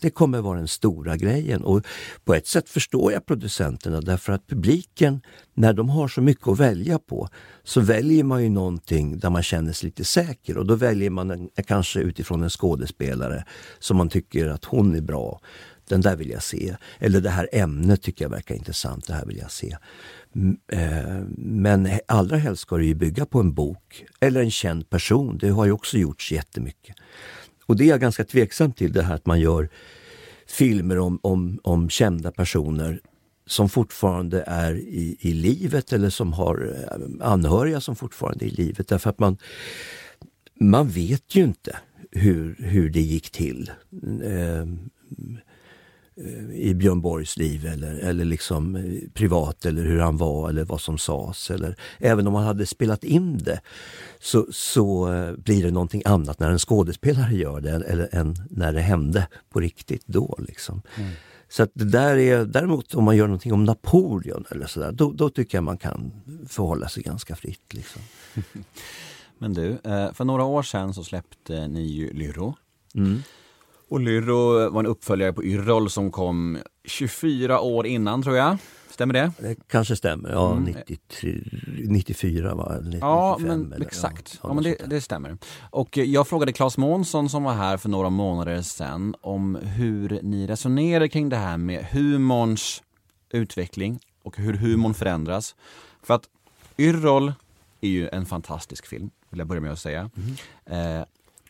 Det kommer vara den stora grejen. Och på ett sätt förstår jag producenterna, därför att publiken, när de har så mycket att välja på, så väljer man ju någonting där man känner sig lite säker. Och då väljer man kanske utifrån en skådespelare som man tycker att hon är bra. Den där vill jag se. Eller det här ämnet tycker jag verkar intressant. Det här vill jag se. Men allra helst ska det ju bygga på en bok. Eller en känd person. Det har ju också gjorts jättemycket. Och det är jag ganska tveksam till. Det här att man gör filmer om kända personer. Som fortfarande är i livet. Eller som har anhöriga som fortfarande är i livet. Därför att man vet ju inte hur det gick till. I Björn Borgs liv eller liksom privat, eller hur han var eller vad som sades, eller även om han hade spelat in det så blir det någonting annat när en skådespelare gör det eller än när det hände på riktigt då liksom. Så att det där är, däremot om man gör någonting om Napoleon eller sådär, då tycker jag man kan förhålla sig ganska fritt liksom. Men du, för några år sedan så släppte ni ju Lyro. Och Lorry var en uppföljare på Yrrol som kom 24 år innan, tror jag. Stämmer det? Det kanske stämmer, ja. 94 var 95. Ja, men eller, exakt. Ja, men det stämmer. Och jag frågade Claes Månsson som var här för några månader sedan om hur ni resonerar kring det här med humorns utveckling och hur humorn förändras. För att Yrrol är ju en fantastisk film, vill jag börja med att säga.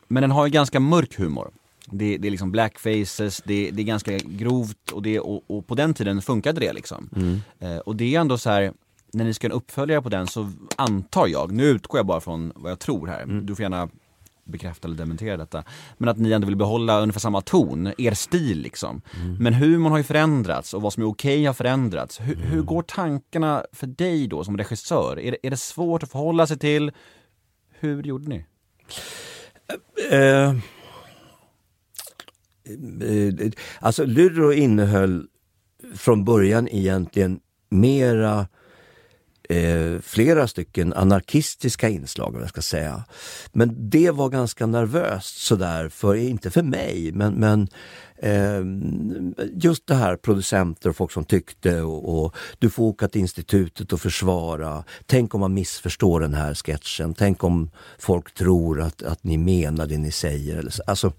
Men den har ju ganska mörk humor. Det är liksom blackfaces, det är ganska grovt och på den tiden funkade det liksom. Och det är ändå så här, när ni ska uppfölja på den så antar jag, nu utgår jag bara från vad jag tror här, du får gärna bekräfta eller dementera detta, men att ni ändå vill behålla ungefär samma ton, er stil liksom. Men humorn har ju förändrats och vad som är okej har förändrats. Hur går tankarna för dig då som regissör? Är det svårt att förhålla sig till? Hur gjorde ni? Alltså Lurro innehöll från början egentligen flera stycken anarkistiska inslag, om jag ska säga. Men det var ganska nervöst sådär, inte för mig, men just det här, producenter och folk som tyckte och du får åka till institutet och försvara. Tänk om man missförstår den här sketchen. Tänk om folk tror att ni menar det ni säger. Eller så. Alltså,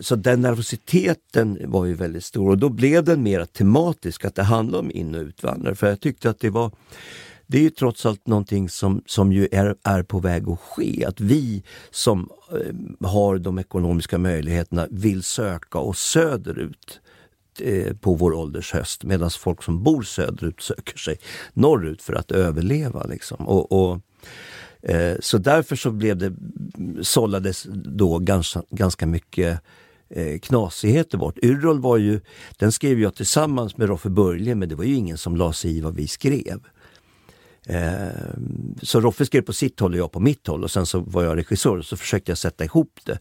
så den nervositeten var ju väldigt stor och då blev den mer tematisk, att det handlade om in- och utvandrare. För jag tyckte att det är ju trots allt någonting som ju är på väg att ske. Att vi som har de ekonomiska möjligheterna vill söka oss söderut på vår ålders höst. Medan folk som bor söderut söker sig norrut för att överleva. Liksom. Så därför så sållades då ganska mycket knasigheter bort. Yrrol var ju, den skrev jag tillsammans med Roffe Börje, men det var ju ingen som la sig i vad vi skrev. Så Roffe skrev på sitt håll och jag på mitt håll, och sen så var jag regissör och så försökte jag sätta ihop det.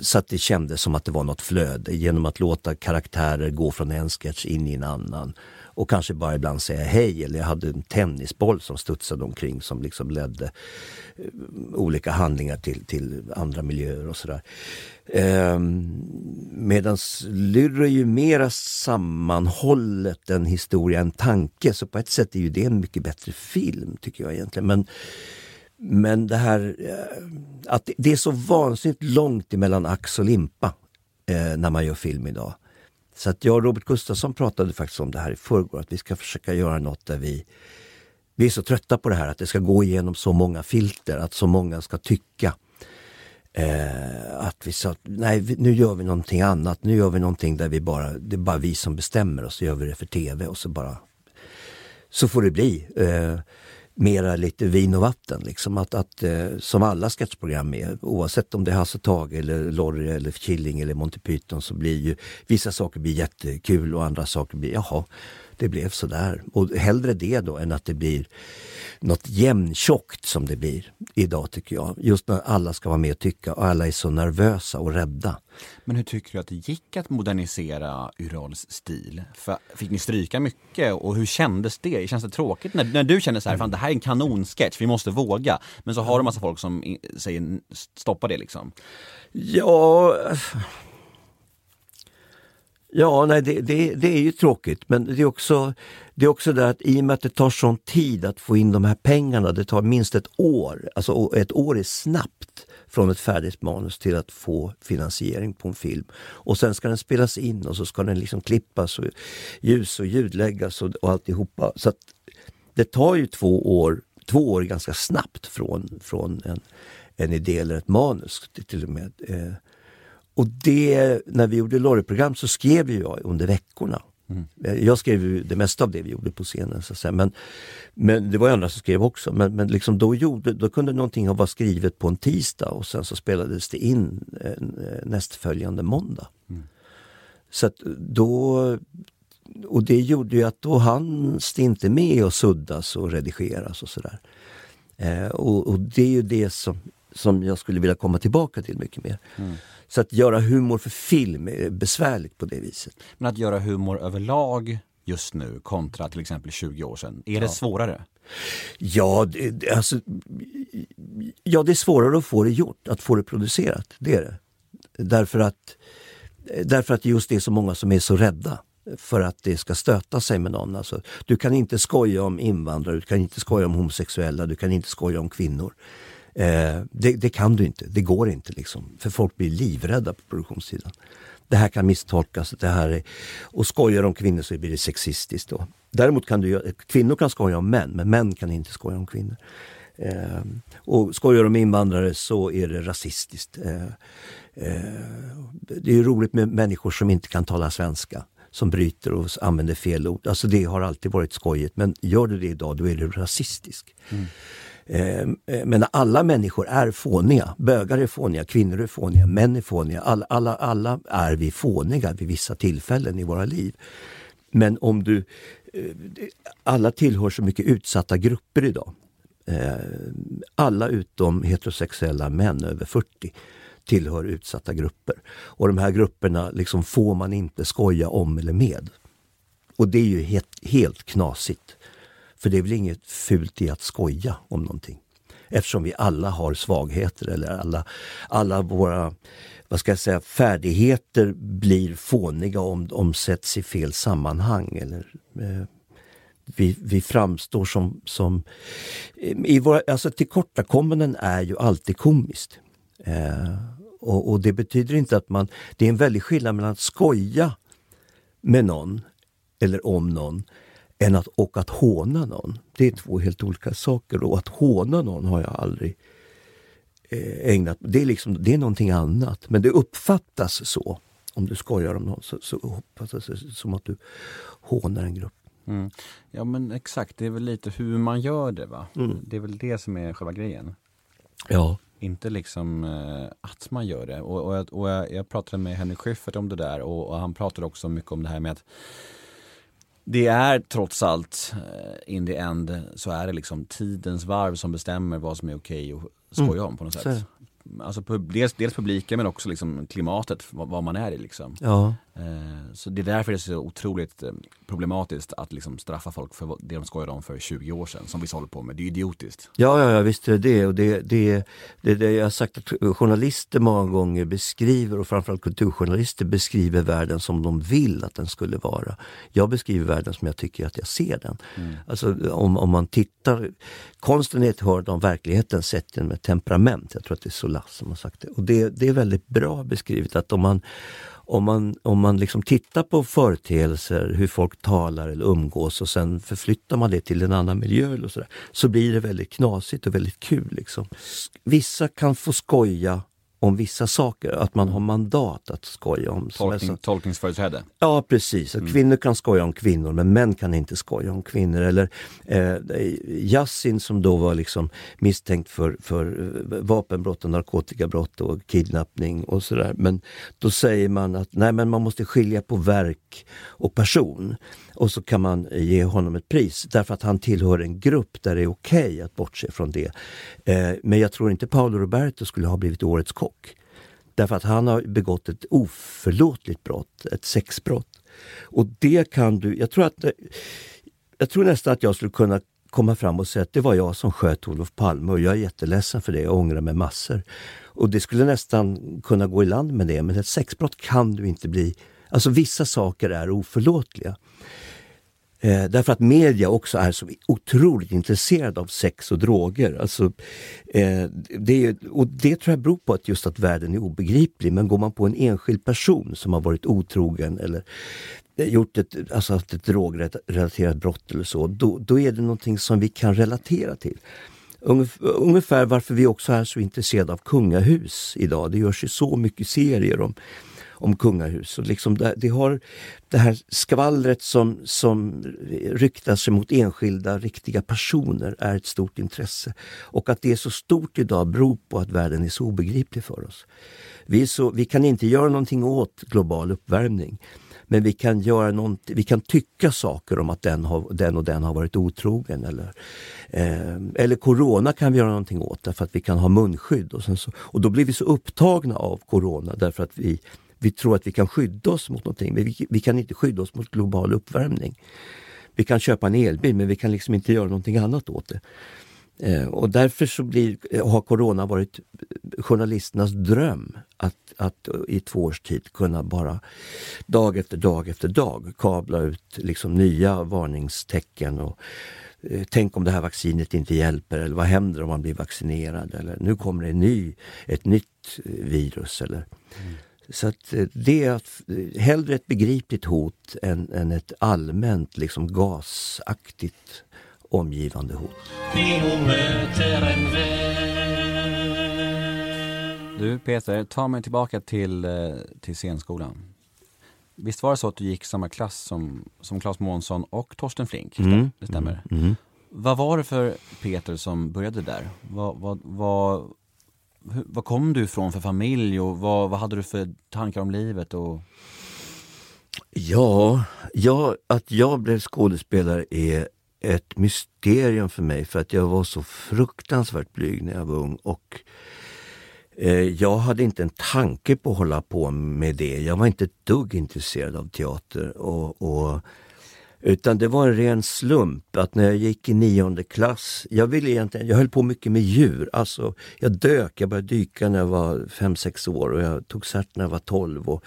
Så att det kändes som att det var något flöde genom att låta karaktärer gå från en sketch in i en annan. Och kanske bara ibland säga hej, eller jag hade en tennisboll som studsade omkring som liksom ledde olika handlingar till andra miljöer och sådär. Medans Lyrr är ju mera sammanhållet än historia, en tanke, så på ett sätt är ju det en mycket bättre film tycker jag egentligen. Men det här, att det är så vansinnigt långt emellan ax och limpa när man gör film idag. Så att jag och Robert Gustafsson pratade faktiskt om det här i förrgår, att vi ska försöka göra något där vi är så trötta på det här, att det ska gå igenom så många filter, att så många ska tycka. Att vi sa, nej nu gör vi någonting annat, nu gör vi någonting där vi bara, det är bara vi som bestämmer och så gör vi det för tv och så bara, så får det bli. Mera lite vin och vatten liksom, att som alla sketchprogram är, oavsett om det är Hasse Tage eller Lorry eller Killing eller Monty Python, så blir ju vissa saker blir jättekul och andra saker blir, jaha, det blev sådär, och hellre det då än att det blir något jämntjockt som det blir idag tycker jag, just när alla ska vara med och tycka och alla är så nervösa och rädda. Men hur tycker du att det gick att modernisera Yrrols stil? Fick ni stryka mycket och hur kändes det? Känns det tråkigt när du känner så här, fan det här är en kanonsketch, vi måste våga, men så har du massa folk som säger stoppa det liksom? Ja, nej, det är ju tråkigt, men det är också där att i och med att det tar sån tid att få in de här pengarna, det tar minst ett år, alltså ett år är snabbt från ett färdigt manus till att få finansiering på en film, och sen ska den spelas in och så ska den liksom klippas och ljus och ljudläggas och alltihopa, så att det tar ju två år ganska snabbt från en idé eller ett manus till och med. Och det, när vi gjorde Lorry-program så skrev jag under veckorna. Mm. Jag skrev ju det mesta av det vi gjorde på scenen så att säga. Men det var andra som skrev också. Men liksom då kunde någonting ha varit skrivet på en tisdag och sen så spelades det in nästföljande måndag. Mm. Så att då, och det gjorde ju att då hanns det inte med och suddas och redigeras och sådär. Och det är ju det som jag skulle vilja komma tillbaka till mycket mer. Mm. Så att göra humor för film är besvärligt på det viset. Men att göra humor överlag just nu kontra till exempel 20 år sedan, är det svårare? Ja, det är svårare att få det gjort, att få det producerat, det är det. Därför att just det är så många som är så rädda för att det ska stöta sig med någon. Alltså, du kan inte skoja om invandrare, du kan inte skoja om homosexuella, du kan inte skoja om kvinnor. Det kan du inte, det går inte liksom, för folk blir livrädda på produktionssidan. Det här kan misstolkas, det här är, och skojar om kvinnor så blir det sexistiskt då. Däremot kan kvinnor kan skoja om män, men män kan inte skoja om kvinnor. Och skojar om invandrare så är det rasistiskt. Det är ju roligt med människor som inte kan tala svenska, som bryter och använder fel ord. Alltså det har alltid varit skojigt, men gör du det idag då är du rasistisk. Mm. Men alla människor är fåniga, bögar är fåniga, kvinnor är fåniga, män är fåniga, alla är vi fåniga vid vissa tillfällen i våra liv. Men om du, alla tillhör så mycket utsatta grupper idag, alla utom heterosexuella män över 40 tillhör utsatta grupper, och de här grupperna liksom får man inte skoja om eller med, och det är ju helt knasigt. För det är väl inget fult i att skoja om någonting. Eftersom vi alla har svagheter, eller alla våra, vad ska jag säga, färdigheter blir fåniga om de sätts i fel sammanhang. Eller, vi framstår som alltså tillkortakommanden är ju alltid komiskt. Och det betyder inte att man, det är en väldig skillnad mellan att skoja med någon eller om någon, och att håna någon. Det är två helt olika saker. Och att håna någon har jag aldrig ägnat. Det är någonting annat. Men det uppfattas så. Om du skojar om någon så uppfattas det som att du hånar en grupp. Mm. Ja men exakt. Det är väl lite hur man gör det va? Mm. Det är väl det som är själva grejen. Ja. Inte liksom att man gör det. Och jag pratade med Henrik Schyffert om det där. Och han pratade också mycket om det här med att det är trots allt in the end, så är det liksom tidens varv som bestämmer vad som är okej att skoja om på något sätt. alltså dels publiken men också liksom klimatet, vad man är i liksom. Ja. Så det är därför det är så otroligt problematiskt att liksom straffa folk för det de skojade om för 20 år sedan som vi håller på med. Det är idiotiskt. Ja, visst är det. Och det jag har sagt att journalister många gånger beskriver, och framförallt kulturjournalister beskriver världen som de vill att den skulle vara. Jag beskriver världen som jag tycker att jag ser den. Mm. Alltså om man tittar, konsten är ett hörn om verkligheten sett med temperament. Jag tror att det är Solas som har sagt det. Och det är väldigt bra beskrivet att om man liksom tittar på företeelser, hur folk talar eller umgås och sen förflyttar man det till en annan miljö eller sådär, så blir det väldigt knasigt och väldigt kul liksom. Vissa kan få skoja om vissa saker, att man har mandat att skoja om. Tolkningsföreträde. Ja, precis. Att kvinnor kan skoja om kvinnor, men män kan inte skoja om kvinnor. Eller Yassin som då var liksom misstänkt för vapenbrott och narkotikabrott och kidnappning och sådär. Men då säger man att nej, men man måste skilja på verk och person. Och så kan man ge honom ett pris därför att han tillhör en grupp där det är okej att bortse från det. Men jag tror inte Paolo Roberto skulle ha blivit årets kock. Därför att han har begått ett oförlåtligt brott, ett sexbrott. Och det kan du, jag tror nästan att jag skulle kunna komma fram och säga att det var jag som sköt Olof Palme och jag är jätteledsen för det och ångrar mig massor. Och det skulle nästan kunna gå i land med det, men ett sexbrott kan du inte bli. Alltså vissa saker är oförlåtliga. Därför att media också är så otroligt intresserade av sex och droger. Alltså, och det tror jag beror på att just att världen är obegriplig. Men går man på en enskild person som har varit otrogen eller gjort ett drogrelaterat brott eller så, då är det någonting som vi kan relatera till. Ungefär varför vi också är så intresserade av kungahus idag. Det görs ju så mycket serier om kungahus och liksom det har det här skvallret som ryktas mot enskilda riktiga personer är ett stort intresse, och att det är så stort idag beror på att världen är så obegriplig för oss. Vi kan inte göra någonting åt global uppvärmning, men vi kan göra vi kan tycka saker om att den och den har varit otrogen eller corona kan vi göra någonting åt därför att vi kan ha munskydd och då blir vi så upptagna av corona därför att vi tror att vi kan skydda oss mot någonting, men vi kan inte skydda oss mot global uppvärmning. Vi kan köpa en elbil, men vi kan liksom inte göra någonting annat åt det. Och därför så har corona varit journalisternas dröm att i 2 års tid kunna bara dag efter dag kabla ut liksom nya varningstecken och tänk om det här vaccinet inte hjälper, eller vad händer om man blir vaccinerad, eller nu kommer det ett nytt virus eller... Mm. Så att det är hellre ett begripligt hot än ett allmänt liksom gasaktigt omgivande hot. Du Peter, ta mig tillbaka till scenskolan. Visst var det så att du gick samma klass som Claes Månsson och Torsten Flink? Det stämmer. Mm. Vad var det för Peter som började där? Vad kom du ifrån för familj och vad hade du för tankar om livet? Och... att jag blev skådespelare är ett mysterium för mig, för att jag var så fruktansvärt blyg när jag var ung och jag hade inte en tanke på att hålla på med det. Jag var inte ett dugg intresserad av teater utan det var en ren slump att när jag gick i 9:e klass, jag höll på mycket med djur, alltså jag började dyka när jag var 5-6 år och jag tog cert när jag var 12 och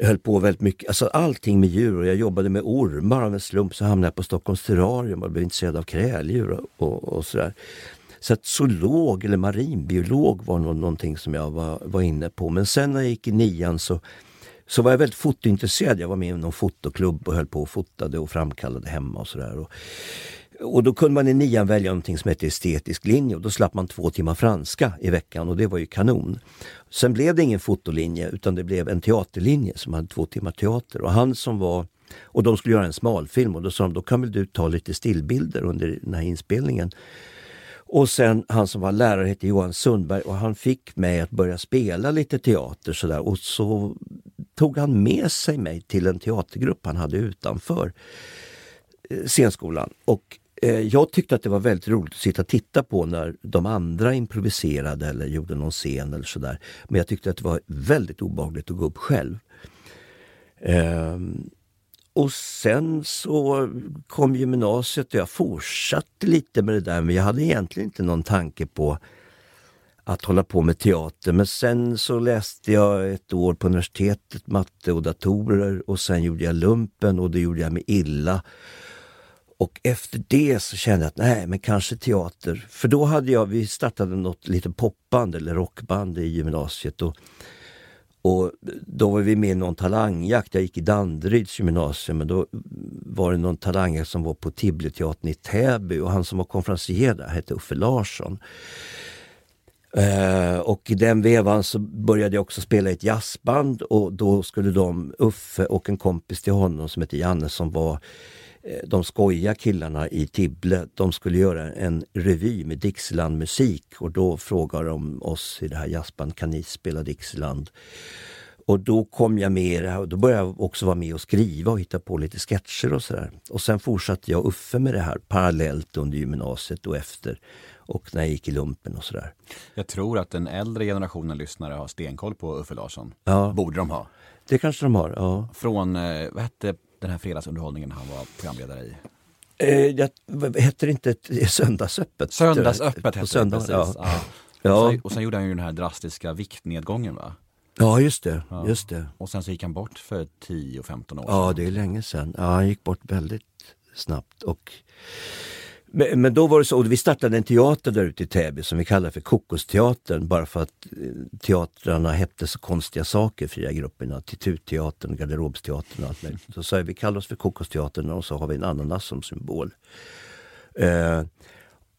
jag höll på väldigt mycket, alltså allting med djur, och jag jobbade med ormar. Av en slump så hamnade jag på Stockholms terrarium och blev intresserad av kräldjur och sådär. Så att zoolog eller marinbiolog var någonting som jag var inne på, men sen när jag gick i 9:an så var jag väldigt fotointresserad. Jag var med i någon fotoklubb och höll på och fotade och framkallade hemma och sådär. Och då kunde man i 9:an välja någonting som hette estetisk linje, och då slapp man 2 timmar franska i veckan och det var ju kanon. Sen blev det ingen fotolinje utan det blev en teaterlinje som hade 2 timmar teater. Och han som var... Och de skulle göra en smalfilm och då sa de, då kan väl du ta lite stillbilder under den här inspelningen. Och sen han som var lärare hette Johan Sundberg och han fick mig att börja spela lite teater sådär, och så tog han med sig mig till en teatergrupp han hade utanför scenskolan. Och Jag tyckte att det var väldigt roligt att sitta och titta på när de andra improviserade eller gjorde någon scen eller sådär. Men jag tyckte att det var väldigt obehagligt att gå upp själv. Och sen så kom gymnasiet och jag fortsatte lite med det där. Men jag hade egentligen inte någon tanke på att hålla på med teater. Men sen så läste jag ett år på universitetet, matte och datorer. Och sen gjorde jag lumpen och det gjorde jag mig illa. Och efter det så kände jag att nej, men kanske teater. För då hade vi startade något lite popband eller rockband i gymnasiet. Och då var vi med i någon talangjakt. Jag gick i Danderyds gymnasium, men då var det någon talangjakt som var på Tibbleteatern i Täby. Och han som var konferencier hette Uffe Larsson. Och i den vevan så började jag också spela i ett jazzband. Och då skulle Uffe och en kompis till honom som hette Janne som var de skojiga killarna i Tibble, de skulle göra en revy med Dixieland-musik och då frågade de oss i det här jazzband, kan ni spela Dixieland? Och då kom jag med det här och då började jag också vara med och skriva och hitta på lite sketcher och sådär. Och sen fortsatte jag Uffe med det här parallellt under gymnasiet och efter och när jag gick i lumpen och sådär. Jag tror att den äldre generationen lyssnare har stenkoll på Uffe Larsson. Ja. Borde de ha? Det kanske de har, ja. Från, vad hette den här fredagsunderhållningen han var programledare i? Hette det inte Söndagsöppet? Söndagsöppet hette det, precis. Ja. Ja. Ja. Och sen gjorde han ju den här drastiska viktnedgången, va? Ja, just det. Ja. Just det. Och sen så gick han bort för 10-15 år sedan. Ja, det är länge sedan. Ja, han gick bort väldigt snabbt. Men då var det så, och vi startade en teater där ute i Täby som vi kallar för Kokosteatern, bara för att teatrarna hette så konstiga saker, fria grupperna, Titutteatern, Garderobsteatern och allt möjligt. Så sa jag, vi kallar oss för Kokosteatern och så har vi en ananas som symbol.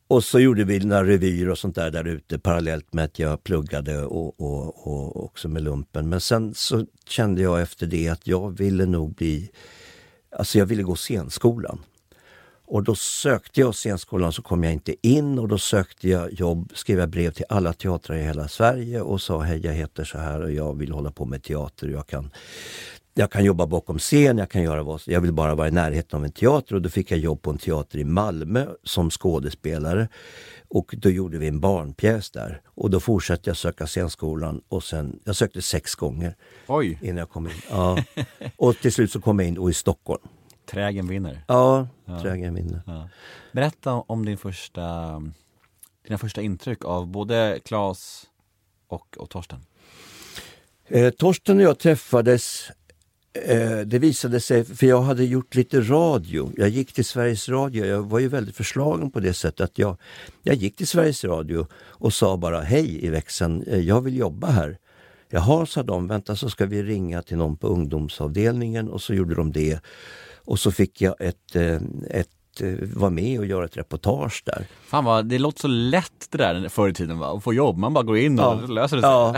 Och så gjorde vi några revyer och sånt där ute parallellt med att jag pluggade och också med lumpen. Men sen så kände jag efter det att jag ville nog gå scenskolan. Och då sökte jag Scenskolan, så kom jag inte in och då sökte jag jobb, skrev jag brev till alla teatrar i hela Sverige och sa hej, jag heter så här och jag vill hålla på med teater. Jag kan jobba bakom scen, jag vill bara vara i närheten av en teater, och då fick jag jobb på en teater i Malmö som skådespelare och då gjorde vi en barnpjäs där och då fortsatte jag söka Scenskolan och sen, jag sökte 6 gånger. Oj. Innan jag kom in. Ja. Och till slut så kom jag in och i Stockholm. Trägen vinner. Ja, trägen vinner. Ja. Berätta om dina första intryck av både Claes och Torsten. Torsten och jag träffades, det visade sig, för jag hade gjort lite radio. Jag gick till Sveriges Radio, jag var ju väldigt förslagen på det sättet att jag gick till Sveriges Radio och sa bara hej i växeln, jag vill jobba här. Jaha, sa de, vänta så ska vi ringa till någon på ungdomsavdelningen, och så gjorde de det. Och så fick jag vara med och göra ett reportage där. Fan vad, det låter så lätt det där förr i tiden, va? Att få jobb, man bara går in och löser det sig. Ja.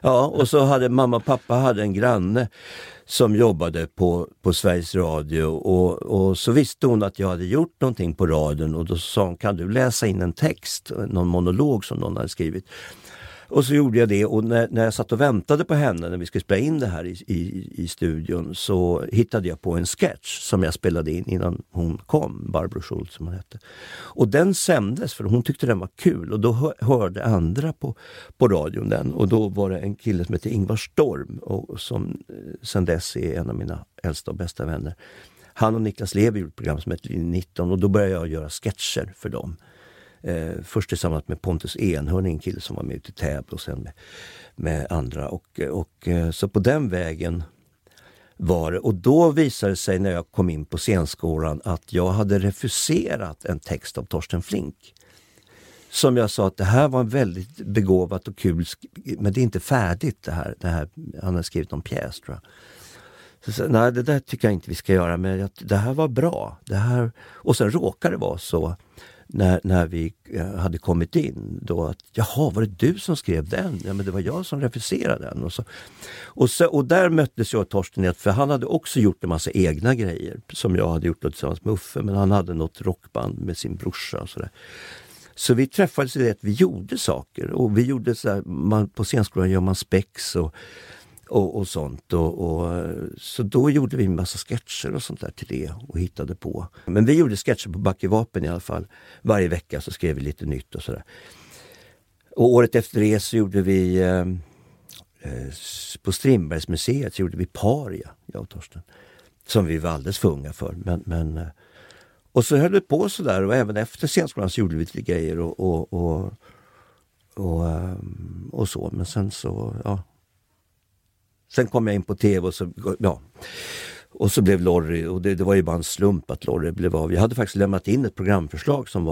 Ja, och så hade mamma och pappa hade en granne som jobbade på Sveriges Radio, och så visste hon att jag hade gjort någonting på radion och då sa hon, kan du läsa in en text, någon monolog som någon hade skrivit? Och så gjorde jag det, och när jag satt och väntade på henne när vi skulle spela in det här i studion, så hittade jag på en sketch som jag spelade in innan hon kom, Barbro Schultz som hon hette. Och den sändes för hon tyckte den var kul, och då hörde andra på radion den, och då var det en kille som hette Ingvar Storm och som sen dess är en av mina äldsta och bästa vänner. Han och Niklas Levi gjorde ett program som hette 19, och då började jag göra sketcher för dem. Först tillsammans med Pontus Enhörning, en kille som var med ute i Täby, och sen med andra, och så på den vägen var det. Och då visade det sig när jag kom in på Scenskolan att jag hade refuserat en text av Torsten Flink som jag sa att det här var väldigt begåvat och kul, men det är inte färdigt det här han har skrivit om pjäs, tror jag. Så, nej, det där tycker jag inte vi ska göra, men det här var bra, det här. Och sen råkade det vara så när vi hade kommit in då, att jaha, var det du som skrev den? Ja, men det var jag som refuserade den. Och där möttes jag och Torsten, för han hade också gjort en massa egna grejer som jag hade gjort tillsammans med Uffe, men han hade något rockband med sin brorsa och sådär. Så vi träffades i det att vi gjorde saker, och vi gjorde sådär, på Scenskolan gör man spex och och sånt. Och, så då gjorde vi en massa sketcher och sånt där till det och hittade på. Men vi gjorde sketcher på Backevapen i alla fall. Varje vecka så skrev vi lite nytt och sådär. Och året efter det så gjorde vi på Strindbergsmuseet så gjorde vi Paria, jag och Torsten. Som vi var alldeles för unga för. Men, och så höll vi på sådär och även efter Scenskolan så gjorde vi lite grejer och så. Men sen så, ja. Sen kom jag in på tv och så, ja. Och så blev Lorry, och det var ju bara en slump att Lorry blev av. Jag hade faktiskt lämnat in ett programförslag som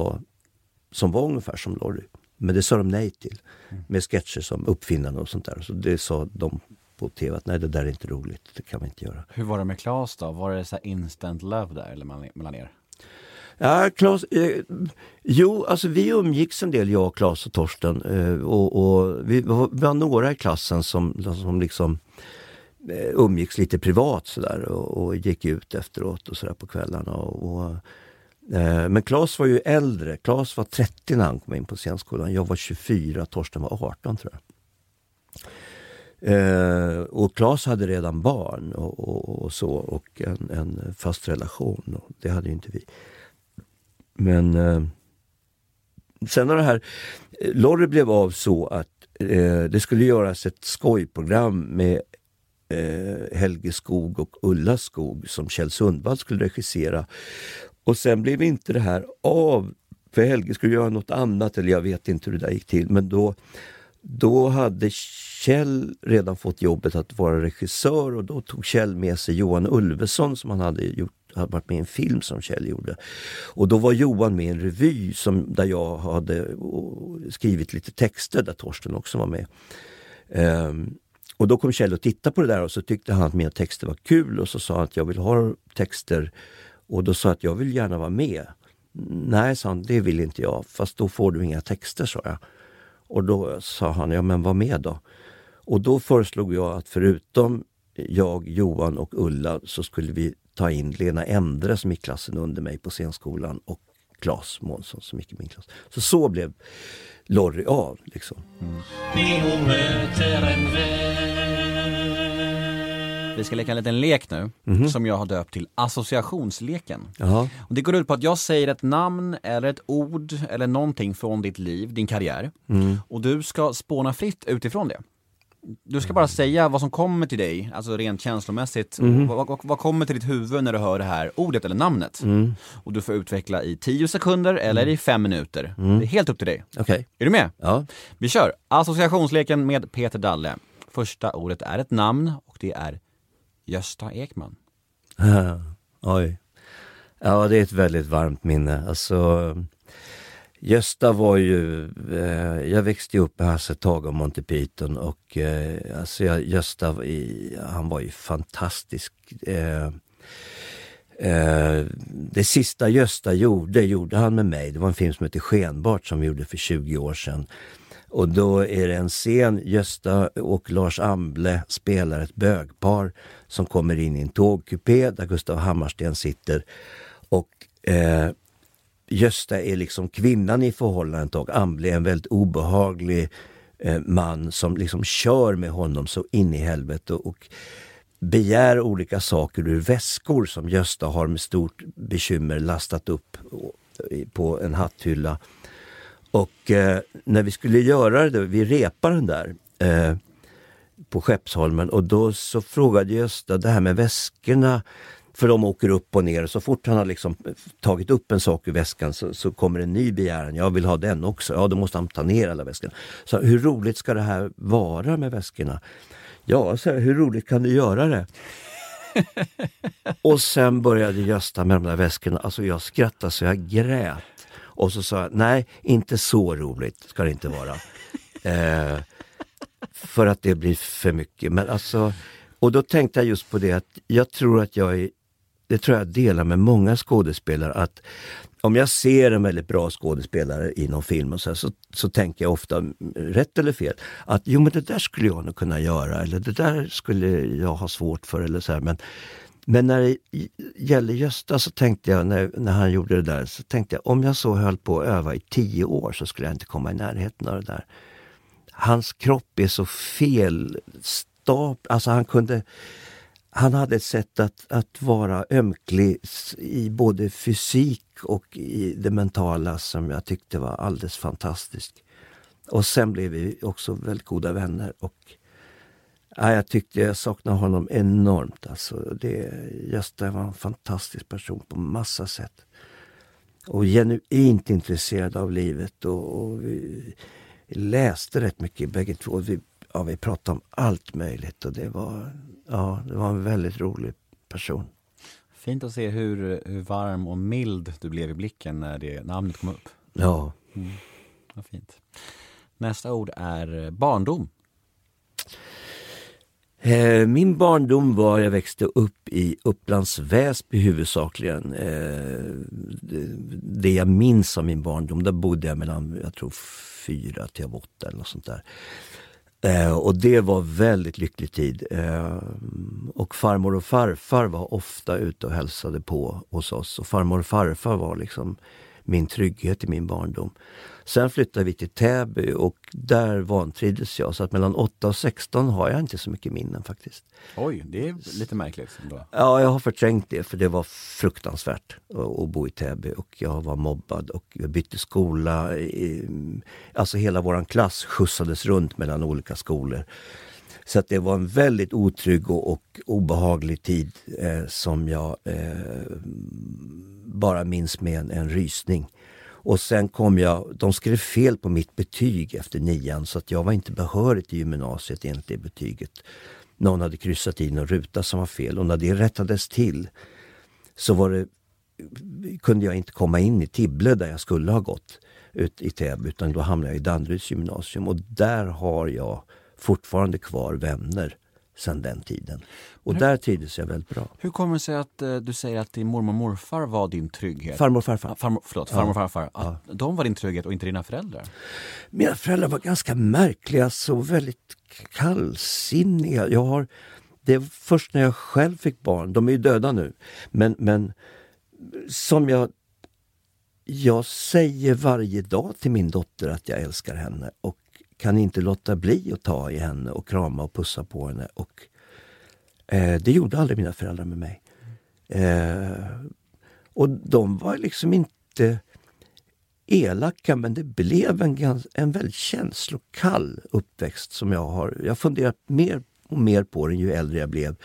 var ungefär som Lorry. Men det sa de nej till. Med sketcher som uppfinnarna och sånt där. Så det sa de på tv att nej, det där är inte roligt. Det kan vi inte göra. Hur var det med Claes då? Var det så här instant love där eller mellan er? Ja, Claes... jo, alltså vi umgicks en del, jag, Claes och Torsten. Och vi var några i klassen som liksom umgicks lite privat sådär. Och gick ut efteråt och sådär på kvällarna och men Claes var ju äldre. Claes var 30 när han kom in på Scenskolan. Jag var 24, Torsten var 18 tror jag. Och Claes hade redan barn och så och en fast relation. Och det hade ju inte vi. Men sen när det här Lorry blev av så att det skulle göras ett skojprogram med Helge Skog och Ulla Skog som Kjell Sundvall skulle regissera. Och sen blev inte det här av, för Helge skulle göra något annat, eller jag vet inte hur det där gick till. Men då hade Kjell redan fått jobbet att vara regissör, och då tog Kjell med sig Johan Ulvesson som han hade varit med i en film som Kjell gjorde. Och då var Johan med i en revy där jag hade skrivit lite texter där Torsten också var med. Och då kom Kjell och tittade på det där och så tyckte han att mina texter var kul och så sa han att jag vill ha texter. Och då sa jag att jag vill gärna vara med. Nej, sa han, det vill inte jag. Fast då får du inga texter, sa jag. Och då sa han, ja men var med då. Och då föreslog jag att förutom jag, Johan och Ulla så skulle vi ta in Lena Endre som gick klassen under mig på Scenskolan och Claes Månsson som gick i min klass. Så blev Lorry av liksom. Vi ska leka en liten lek nu som jag har döpt till associationsleken. Jaha. Och det går ut på att jag säger ett namn eller ett ord eller någonting från ditt liv, din karriär. Mm. Och du ska spåna fritt utifrån det. Du ska bara säga vad som kommer till dig, alltså rent känslomässigt. Vad kommer till ditt huvud när du hör det här ordet eller namnet? Mm. Och du får utveckla i 10 sekunder eller i 5 minuter. Det är helt upp till dig. Okay. Är du med? Ja. Vi kör associationsleken med Peter Dalle. Första ordet är ett namn och det är Gösta Ekman. Oj. Ja, det är ett väldigt varmt minne. Alltså, Gösta var ju... jag växte upp i Hasse Tage och Monty Python. Och alltså, Gösta, han var ju fantastisk. Det sista Gösta gjorde han med mig. Det var en film som heter Skenbart som vi gjorde för 20 år sedan. Och då är det en scen, Gösta och Lars Amble spelar ett bögpar som kommer in i en tågkupé där Gustav Hammarsten sitter. Och Gösta är liksom kvinnan i förhållandet och Amble är en väldigt obehaglig man som liksom kör med honom så in i helvete och begär olika saker ur väskor som Gösta har med stort bekymmer lastat upp på en hatthylla. Och när vi skulle göra det, vi repade den där på Skeppsholmen och då så frågade Gösta det här med väskorna, för de åker upp och ner och så fort han har liksom tagit upp en sak ur väskan så kommer en ny begäran, jag vill ha den också, ja då måste han ta ner alla väskorna. Så hur roligt ska det här vara med väskorna? Ja, så hur roligt kan du göra det? Och sen började Gösta med de där väskorna, alltså jag skrattade så jag grät. Och så sa jag, nej, inte så roligt ska det inte vara. För att det blir för mycket. Men alltså, och då tänkte jag just på det att jag tror att det tror jag delar med många skådespelare, att om jag ser en väldigt bra skådespelare i någon film och så tänker jag ofta, rätt eller fel, att jo men det där skulle jag nog kunna göra, eller det där skulle jag ha svårt för, eller så här, men när det gäller Gösta så tänkte jag, när han gjorde det där, så tänkte jag om jag så höll på att öva i 10 år så skulle jag inte komma i närheten av det där. Hans kropp är så fel sta, alltså han hade ett sätt att vara ömklig i både fysik och i det mentala som jag tyckte var alldeles fantastiskt. Och sen blev vi också väldigt goda vänner och ja, jag tyckte jag saknade honom enormt. Alltså, Gösta var en fantastisk person på massa sätt. Och genuint intresserad av livet och vi läste rätt mycket bägge två. Vi pratade om allt möjligt och det var en väldigt rolig person. Fint att se hur varm och mild du blev i blicken när namnet kom upp. Ja. Mm. Vad fint. Nästa ord är barndom. Min barndom var, jag växte upp i Upplands Väsby huvudsakligen. Det jag minns av min barndom, där bodde jag mellan, jag tror 4 till 8 eller något sånt där. Och det var väldigt lycklig tid. Och farmor och farfar var ofta ute och hälsade på hos oss. Och farmor och farfar var liksom min trygghet i min barndom. Sen flyttade vi till Täby och där vantrivdes jag. Så att mellan 8 och 16 har jag inte så mycket minnen faktiskt. Oj, det är lite märkligt ändå. Ja, jag har förträngt det för det var fruktansvärt att bo i Täby. Och jag var mobbad och jag bytte skola. Alltså hela våran klass skjutsades runt mellan olika skolor. Så att det var en väldigt otrygg och obehaglig tid som jag bara minns med en rysning. Och sen de skrev fel på mitt betyg efter 9:an så att jag var inte behörig till gymnasiet enligt det betyget. Någon hade kryssat in en ruta som var fel och när det rättades till så kunde jag inte komma in i Tibble där jag skulle ha gått ut i Täby utan då hamnade jag i Danderyds gymnasium och där har jag fortfarande kvar vänner sedan den tiden. Och där trivdes jag väldigt bra. Hur kommer det sig att du säger att din mormor och morfar var din trygghet? Farmor och farfar. Farmor och farfar. Ja. De var din trygghet och inte dina föräldrar? Mina föräldrar var ganska märkliga, så väldigt kallsinniga. Det är först när jag själv fick barn, de är ju döda nu, men som jag säger varje dag till min dotter att jag älskar henne och kan inte låta bli att ta i henne och krama och pussa på henne. Och det gjorde aldrig mina föräldrar med mig. Och de var liksom inte elaka, men det blev en väldigt känslokall uppväxt som jag har. Jag har funderat mer och mer på den ju äldre jag blev.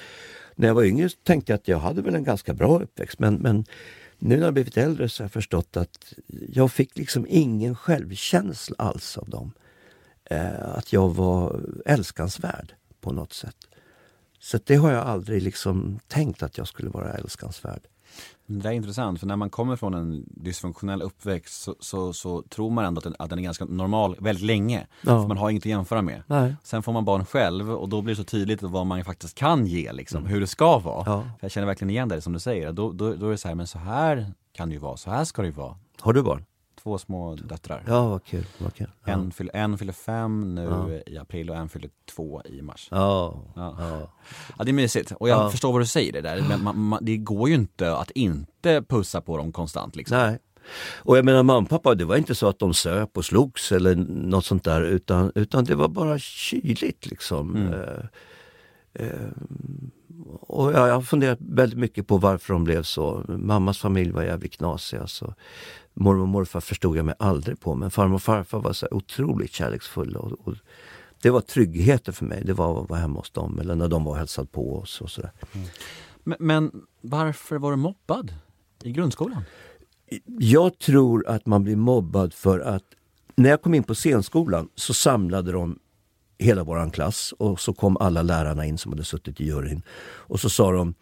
När jag var yngre tänkte jag att jag hade väl en ganska bra uppväxt, men nu när jag blivit äldre så har jag förstått att jag fick liksom ingen självkänsla alls av dem. Att jag var älskansvärd på något sätt. Så det har jag aldrig liksom tänkt att jag skulle vara älskansvärd. Det är intressant, för när man kommer från en dysfunktionell uppväxt så tror man ändå att den är ganska normal väldigt länge. Ja. För man har inget att jämföra med. Nej. Sen får man barn själv och då blir det så tydligt vad man faktiskt kan ge, liksom, hur det ska vara. Ja. För jag känner verkligen igen det som du säger. Då är det så här, men så här kan det ju vara, så här ska det ju vara. Har du barn? 2 små döttrar. Ja, vad kul. Ja. En fyller 5 nu i april och en fyller 2 i mars. Ja, det är mysigt. Och jag förstår vad du säger det där. Men det går ju inte att inte pussa på dem konstant. Liksom. Nej. Och jag menar, mamma och pappa, det var inte så att de söp och slogs eller något sånt där. Utan det var bara kyligt liksom. Och jag har funderat väldigt mycket på varför de blev så. Mammas familj var jävligt knasig. Alltså. Mormor och morfar förstod jag mig aldrig på. Men farmor och farfar var så otroligt kärleksfulla. Och det var tryggheten för mig. Det var att vara hemma hos dem. Eller när de var hälsad på oss. Och så där. Mm. Men varför var du mobbad i grundskolan? Jag tror att man blir mobbad för att när jag kom in på Scenskolan så samlade de hela våran klass och så kom alla lärarna in som hade suttit i juryn och så sa de,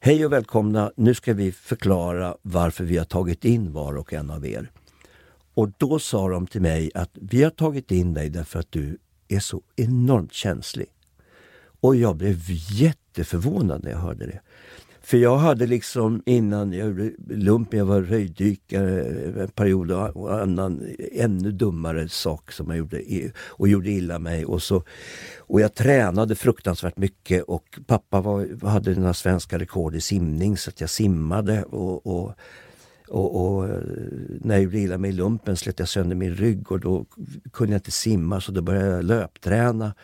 hej och välkomna, nu ska vi förklara varför vi har tagit in var och en av er. Och då sa de till mig att vi har tagit in dig därför att du är så enormt känslig. Och jag blev jätteförvånad när jag hörde det. För jag hade liksom innan jag gjorde lumpen, jag var röjdykare en period och annan ännu dummare sak som jag gjorde och gjorde illa mig. Och jag tränade fruktansvärt mycket och pappa hade några svenska rekord i simning så att jag simmade och när jag gjorde illa mig i lumpen slet jag sönder min rygg och då kunde jag inte simma så då började jag löpträna.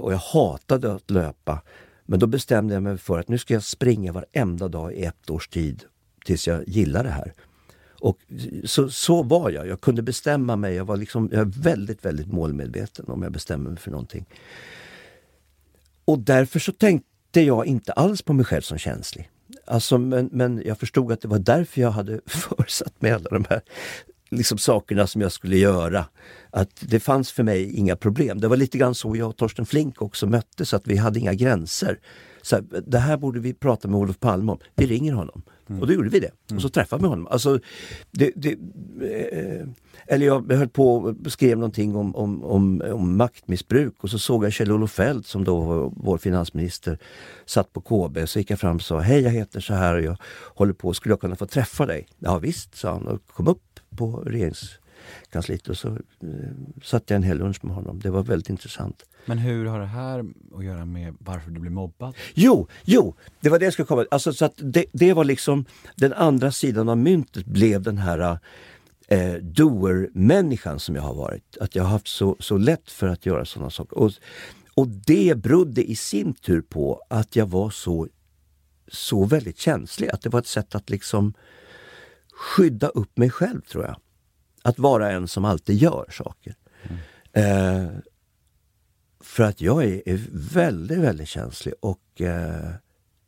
Och jag hatade att löpa. Men då bestämde jag mig för att nu ska jag springa varenda dag i ett års tid tills jag gillar det här. Och så var jag. Jag kunde bestämma mig. Jag var liksom, jag är väldigt, väldigt målmedveten om jag bestämmer mig för någonting. Och därför så tänkte jag inte alls på mig själv som känslig. Alltså, men jag förstod att det var därför jag hade försatt med alla de här liksom sakerna som jag skulle göra. Att det fanns för mig inga problem. Det var lite grann så jag och Torsten Flink också möttes, att vi hade inga gränser. Så här, det här borde vi prata med Olof Palme om. Vi ringer honom. Och då gjorde vi det. Och så träffade vi honom. Alltså, eller jag höll på och skrev någonting om maktmissbruk. Och så såg jag Kjell-Olof Feldt, som då var vår finansminister, satt på KB. Så gick jag fram och sa, hej, jag heter så här och jag håller på. Skulle jag kunna få träffa dig? Ja visst, sa han. Och kom upp på regeringskansliet. Och så satt jag en hel lunch med honom. Det var väldigt intressant. Men hur har det här att göra med varför du blev mobbad? Jo, det var det jag skulle komma. Alltså, så att det var liksom den andra sidan av myntet, blev den här doer-människan som jag har varit. Att jag har haft så lätt för att göra sådana saker. Och det berodde i sin tur på att jag var så väldigt känslig. Att det var ett sätt att liksom skydda upp mig själv, tror jag. Att vara en som alltid gör saker. För att jag är väldigt, väldigt känslig. Och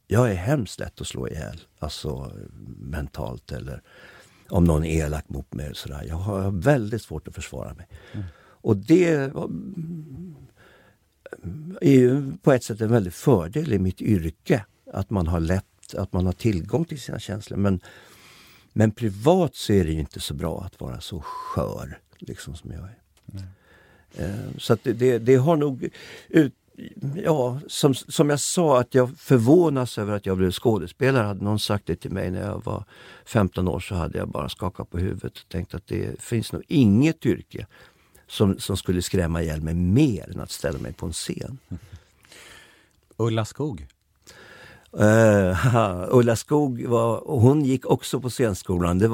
jag är hemskt lätt att slå ihjäl. Alltså mentalt, eller om någon är elak mot mig eller sådär. Jag har väldigt svårt att försvara mig. Och det är ju på ett sätt en väldigt fördel i mitt yrke. Att man har lätt, att man har tillgång till sina känslor. Men privat så är det ju inte så bra att vara så skör liksom som jag är. Mm. Så att det har nog som jag sa, att jag förvånas över att jag blev skådespelare. Hade någon sagt det till mig när jag var 15 år, så hade jag bara skakat på huvudet och tänkt att det finns nog inget yrke som skulle skrämma ihjäl mig mer än att ställa mig på en scen. Ulla Skog. Ulla Skog hon gick också på Scenskolan. Det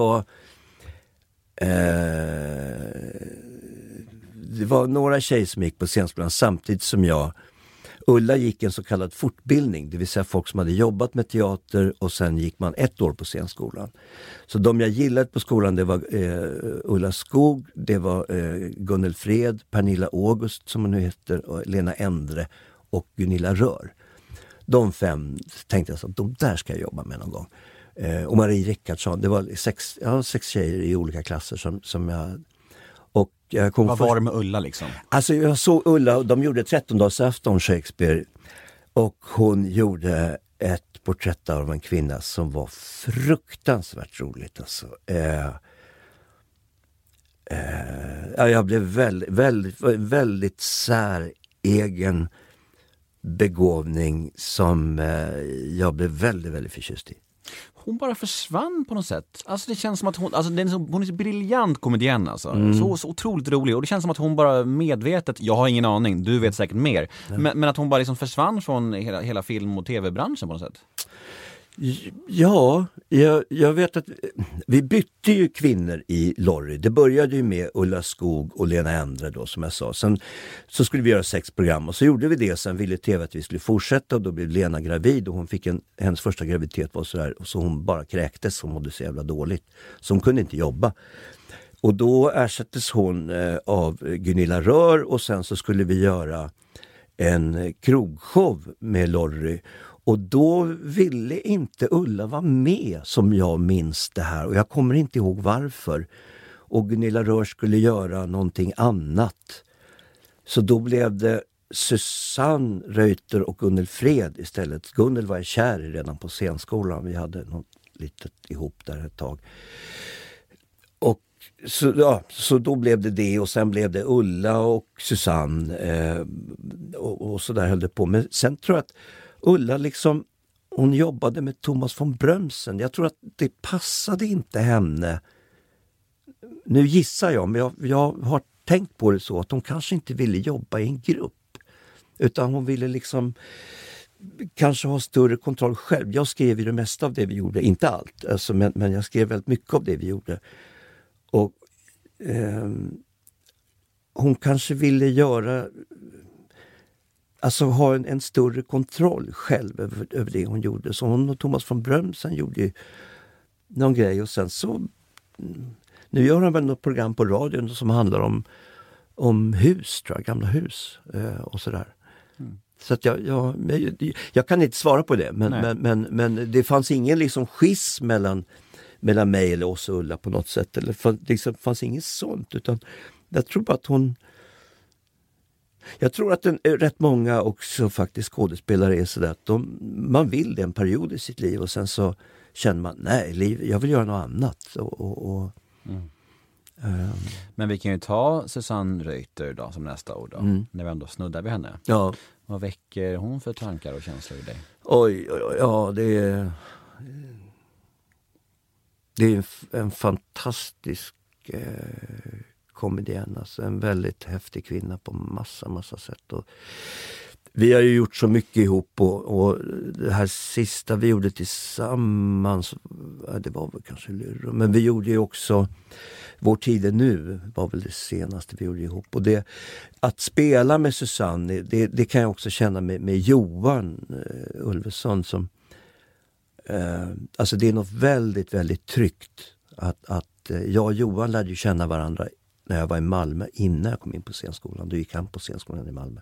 var några tjejer som gick på Scenskolan samtidigt som jag. Ulla gick en så kallad fortbildning, det vill säga folk som hade jobbat med teater, och sen gick man ett år på Scenskolan. Så de jag gillade på skolan, det var Ulla Skog, det var Gunnel Fred, Pernilla August som hon nu heter, och Lena Endre och Gunilla Rör. De fem tänkte jag att de där ska jag jobba med någon gång. Och Marie Rickardsson, det var sex tjejer i olika klasser som jag... Vad var det med Ulla liksom? Alltså jag såg Ulla, och de gjorde 13-dagsafton Shakespeare, och hon gjorde ett porträtt av en kvinna som var fruktansvärt roligt alltså. Jag blev väldigt, väldigt, väldigt säregen begåvning som jag blev väldigt, väldigt förtjust i. Hon bara försvann på något sätt. Alltså det känns som att hon är så briljant komedian alltså. Så otroligt rolig, och det känns som att hon bara medvetet, jag har ingen aning, du vet säkert mer. Men att hon bara liksom försvann från hela film- och tv-branschen på något sätt. Ja, jag vet att vi bytte ju kvinnor i Lorry. Det började ju med Ulla Skog och Lena Endre då, som jag sa. Sen så skulle vi göra 6 program, och så gjorde vi det. Sen ville tv att vi skulle fortsätta, och då blev Lena gravid, och hon fick hennes första graviditet var sådär, och så hon bara kräktes, hon mådde så jävla dåligt. Så hon kunde inte jobba. Och då ersattes hon av Gunilla Rör, och sen så skulle vi göra en krogshow med Lorry. Och då ville inte Ulla vara med, som jag minns det här. Och jag kommer inte ihåg varför. Och Gunilla Rör skulle göra någonting annat. Så då blev det Susanne Reuter och Gunnel Fred istället. Gunnel var jag kär i redan på Scenskolan. Vi hade något litet ihop där ett tag. Och så då blev det. Och sen blev det Ulla och Susanne. Och så där höll det på. Men sen tror jag att Ulla liksom, hon jobbade med Thomas von Brömsen. Jag tror att det passade inte henne. Nu gissar jag, men jag har tänkt på det så att hon kanske inte ville jobba i en grupp. Utan hon ville liksom kanske ha större kontroll själv. Jag skrev ju det mesta av det vi gjorde, inte allt. Alltså, men jag skrev väldigt mycket av det vi gjorde. Och hon kanske ville göra... alltså ha en större kontroll själv över det hon gjorde. Så hon och Thomas von Brömsen gjorde ju någon grej, och sen så nu gör han väl något program på radion som handlar om hus, tror jag, gamla hus och sådär. Så att jag kan inte svara på det, men det fanns ingen liksom skiss mellan mig eller oss och Ulla på något sätt, eller liksom fanns inget sånt, utan jag tror bara att rätt många också faktiskt skådespelare är sådär att man vill det en period i sitt liv, och sen så känner man, jag vill göra något annat Men vi kan ju ta Susanne Reuter då, som nästa år då, när vi ändå snuddar vid henne. Ja. Vad väcker hon för tankar och känslor i dig? Oj, ja, det är en fantastisk komedian, alltså en väldigt häftig kvinna på massa sätt, och vi har ju gjort så mycket ihop, och det här sista vi gjorde tillsammans, det var väl kanske Lorry, men vi gjorde ju också Vår tid är nu, var väl det senaste vi gjorde ihop, och det, att spela med Susanne, det kan jag också känna med Johan Ulvesson, som alltså det är något väldigt, väldigt tryggt att jag och Johan lärde ju känna varandra när jag var i Malmö, innan jag kom in på Scenskolan. Då gick han på Scenskolan i Malmö.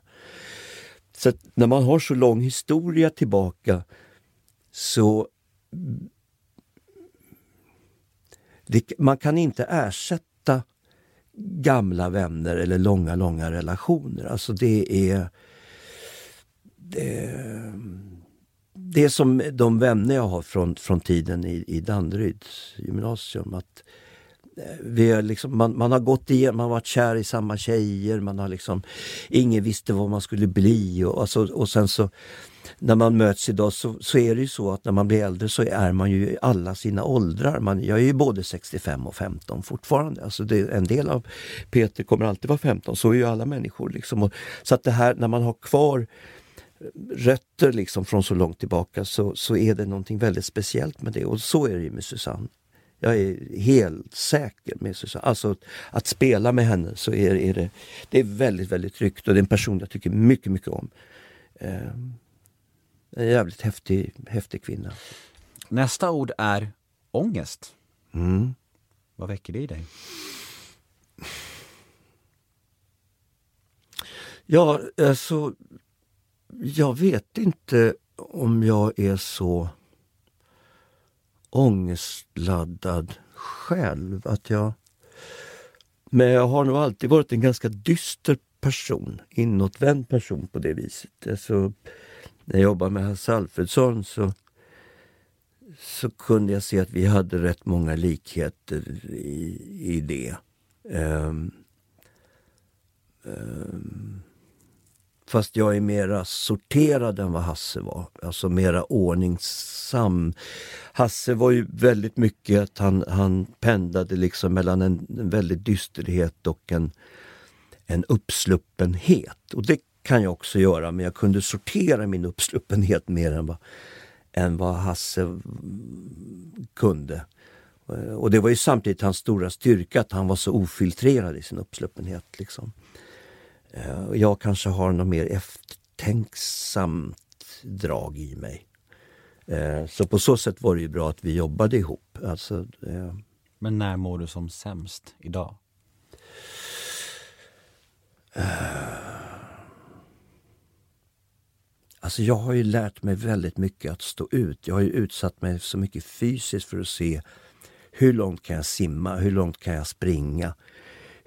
Så att när man har så lång historia tillbaka, så man kan inte ersätta gamla vänner eller långa relationer. Alltså det är som de vänner jag har från tiden i Danderyds gymnasium, att vi är liksom, man har gått igenom, man har varit kär i samma tjejer, man har liksom, ingen visste vad man skulle bli, och sen så när man möts idag, så är det ju så att när man blir äldre så är man ju i alla sina åldrar. Jag är ju både 65 och 15 fortfarande, alltså en del av Peter kommer alltid vara 15, så är ju alla människor liksom, så att det här, när man har kvar rötter liksom från så långt tillbaka, så är det någonting väldigt speciellt med det, och så är det ju med Susanne. Jag är helt säker med Susanne. Alltså att spela med henne, så är det är väldigt, väldigt tryggt, och det är en person jag tycker mycket, mycket om. En jävligt häftig kvinna. Nästa ord är ångest. Vad väcker det i dig? Ja, alltså jag vet inte om jag är så ångestladdad själv, men jag har nog alltid varit en ganska dyster person, inåtvänd person på det viset. Alltså, när jag jobbade med Hasse Alfredsson, så kunde jag se att vi hade rätt många likheter i det. Fast jag är mera sorterad än vad Hasse var. Alltså mera ordningsam. Hasse var ju väldigt mycket att han pendlade liksom mellan en väldigt dysterhet och en uppsluppenhet. Och det kan jag också göra, men jag kunde sortera min uppsluppenhet mer än vad Hasse kunde. Och det var ju samtidigt hans stora styrka, att han var så ofiltrerad i sin uppsluppenhet liksom. Jag kanske har något mer eftertänksamt drag i mig. Så på så sätt var det ju bra att vi jobbade ihop. Alltså, men när mår du som sämst idag? Alltså jag har ju lärt mig väldigt mycket att stå ut. Jag har ju utsatt mig så mycket fysiskt för att se hur långt kan jag simma, hur långt kan jag springa.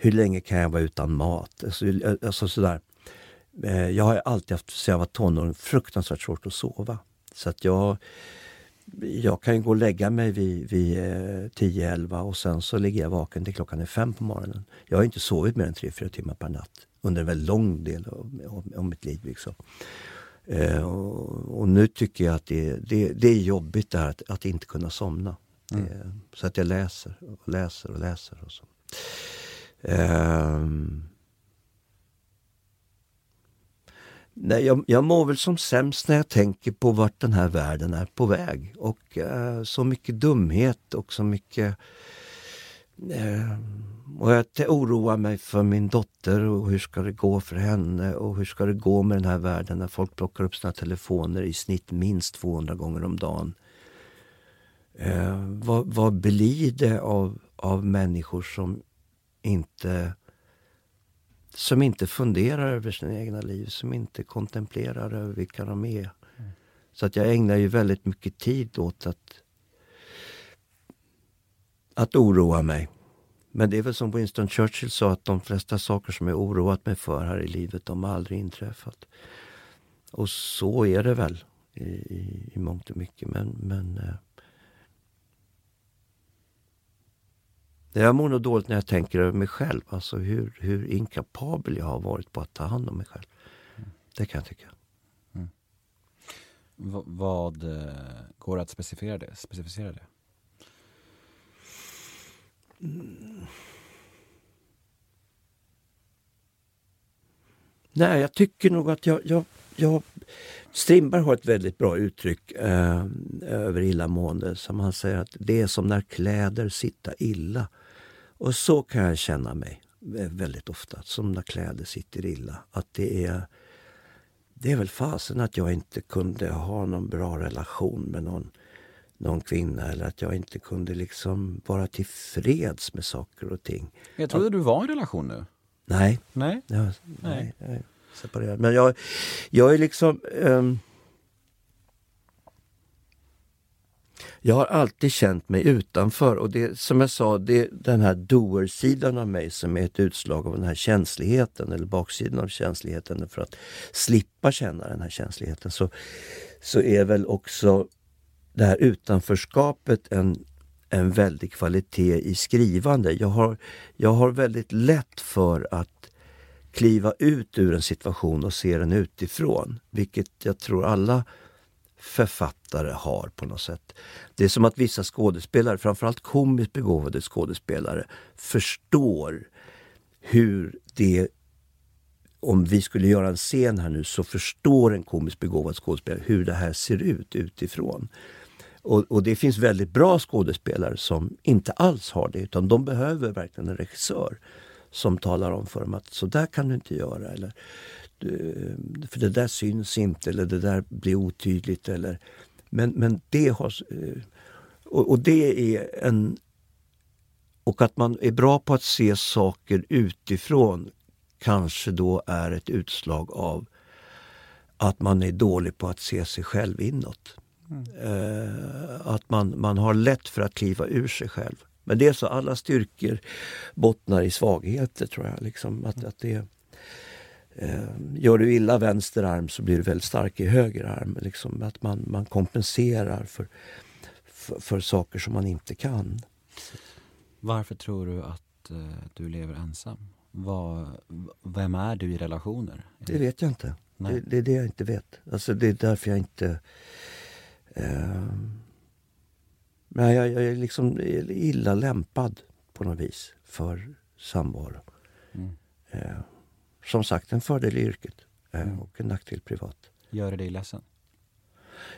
Hur länge kan jag vara utan mat? Alltså sådär. Jag har alltid haft, sedan jag var tonåring, fruktansvärt svårt att sova. Så att jag kan ju gå och lägga mig vid 10-11, och sen så ligger jag vaken till klockan är 5 på morgonen. Jag har inte sovit mer än 3-4 timmar per natt under en väldigt lång del av mitt liv. Liksom. Och nu tycker jag att det är jobbigt där att inte kunna somna. Så att jag läser och så. Nej, jag mår väl som sämst när jag tänker på vart den här världen är på väg, och så mycket dumhet och så mycket Och jag oroar mig för min dotter och hur ska det gå för henne och hur ska det gå med den här världen när folk plockar upp sina telefoner i snitt minst 200 gånger om dagen. Vad blir det av människor som inte funderar över sina egna liv, som inte kontemplerar över vilka de är. Mm. Så att jag ägnar ju väldigt mycket tid åt att oroa mig. Men det är väl som Winston Churchill sa, att de flesta saker som jag oroat mig för här i livet, de har aldrig inträffat. Och så är det väl i mångt och mycket. Men jag mår nog dåligt när jag tänker över mig själv. Alltså hur inkapabel jag har varit på att ta hand om mig själv. Mm. Det kan jag tycka. Mm. Vad går att specificera det? Mm. Nej, jag tycker nog att jag Strindberg har ett väldigt bra uttryck över illamående, som han säger att det är som när kläder sitter illa. Och så kan jag känna mig väldigt ofta, som när kläder sitter illa, att det är väl fasen att jag inte kunde ha någon bra relation med någon kvinna, eller att jag inte kunde liksom vara till freds med saker och ting. Jag trodde du var i relation nu. Nej. Nej. Separerad. Men jag är liksom... jag har alltid känt mig utanför, och det som jag sa, det är den här doersidan av mig som är ett utslag av den här känsligheten, eller baksidan av känsligheten, för att slippa känna den här känsligheten. Så är väl också det här utanförskapet en väldig kvalitet i skrivande. Jag har väldigt lätt för att kliva ut ur en situation och se den utifrån, vilket jag tror alla författare har på något sätt. Det är som att vissa skådespelare, framförallt komiskt begåvade skådespelare, förstår hur det, om vi skulle göra en scen här nu, så förstår en komiskt begåvad skådespelare hur det här ser ut utifrån. Och det finns väldigt bra skådespelare som inte alls har det, utan de behöver verkligen en regissör som talar om för dem att så där kan du inte göra, eller för det där syns inte, eller det där blir otydligt, eller men det har, och det är en, och att man är bra på att se saker utifrån kanske då är ett utslag av att man är dålig på att se sig själv inåt. Att man har lätt för att kliva ur sig själv. Men det är så, alla styrkor bottnar i svagheter, tror jag. Liksom, att det, gör du illa vänster arm så blir du väldigt stark i höger arm. Liksom, att man kompenserar för saker som man inte kan. Varför tror du att du lever ensam? Vem är du i relationer? Det vet jag inte. Det är det jag inte vet. Alltså, det är därför jag inte... Men jag är liksom illa lämpad på något vis för samvaro. Mm. Som sagt, en fördel i yrket och en nackdel privat. Gör det dig ledsen?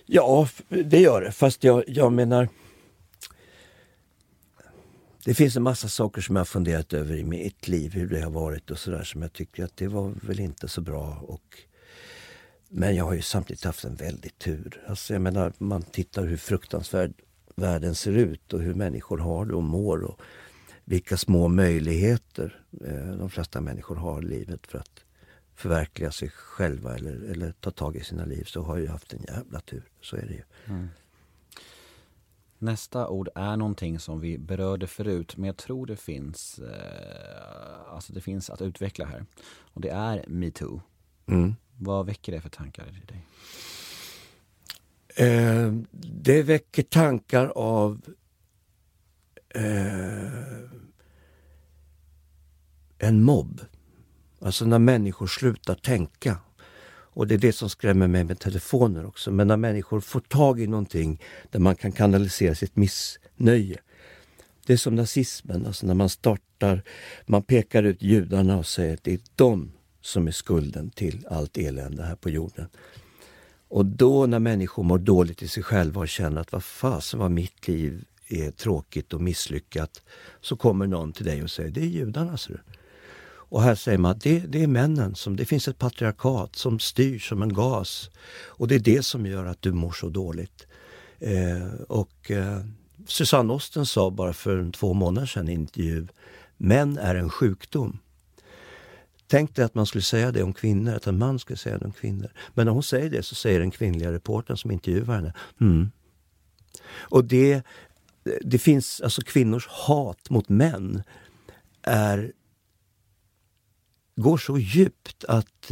Ja, det gör det. Fast jag menar, det finns en massa saker som jag har funderat över i mitt liv, hur det har varit och sådär, som jag tycker att det var väl inte så bra, och men jag har ju samtidigt haft en väldigt tur. Alltså jag menar, man tittar hur fruktansvärd världen ser ut och hur människor har det och mår och vilka små möjligheter de flesta människor har i livet för att förverkliga sig själva eller ta tag i sina liv, så har jag haft en jävla tur. Så är det ju. Mm. Nästa ord är någonting som vi berörde förut, men jag tror det finns att utveckla här, och det är MeToo. Mm. Vad väcker det för tankar i dig? Det väcker tankar av en mobb. Alltså när människor slutar tänka. Och det är det som skrämmer mig med telefoner också. Men när människor får tag i någonting där man kan kanalisera sitt missnöje. Det är som nazismen. Alltså när man pekar ut judarna och säger att det är de som är skulden till allt elände här på jorden. Och då när människor mår dåligt i sig själva och känner att vad fasen var mitt liv är tråkigt och misslyckat, så kommer någon till dig och säger det är judarna, ser du. Och här säger man att det är männen, som det finns ett patriarkat som styr som en gas, och det är det som gör att du mår så dåligt. Susanne Osten sa bara för 2 månader sedan i intervju, män är en sjukdom. Tänk dig att man skulle säga det om kvinnor, att en man skulle säga det om kvinnor. Men när hon säger det så säger den kvinnliga reportern som intervjuar henne. Mm. Och det finns, alltså kvinnors hat mot män går så djupt att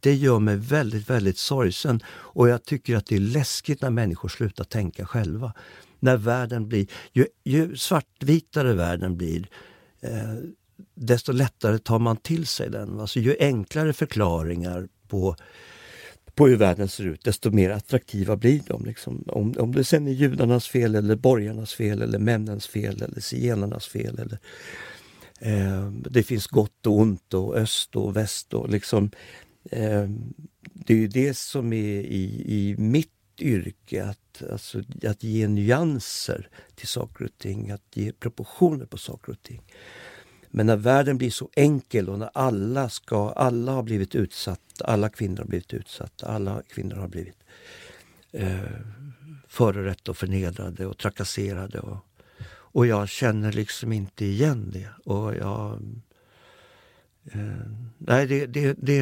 det gör mig väldigt, väldigt sorgsen. Och jag tycker att det är läskigt när människor slutar tänka själva. När världen blir, ju svartvitare världen blir, desto lättare tar man till sig den. Alltså, ju enklare förklaringar på hur världen ser ut, desto mer attraktiva blir de. Liksom. Om det sen är judarnas fel eller borgarnas fel eller männens fel eller zigenarnas fel. Eller, det finns gott och ont och öst och väst. Och, liksom, det är ju det som är i mitt yrke, att ge nyanser till saker och ting, att ge proportioner på saker och ting. Men när världen blir så enkel och när alla har blivit utsatta, alla kvinnor har blivit utsatta, alla kvinnor har blivit förorätt och förnedrade och trakasserade. Och jag känner liksom inte igen det. Och nej, det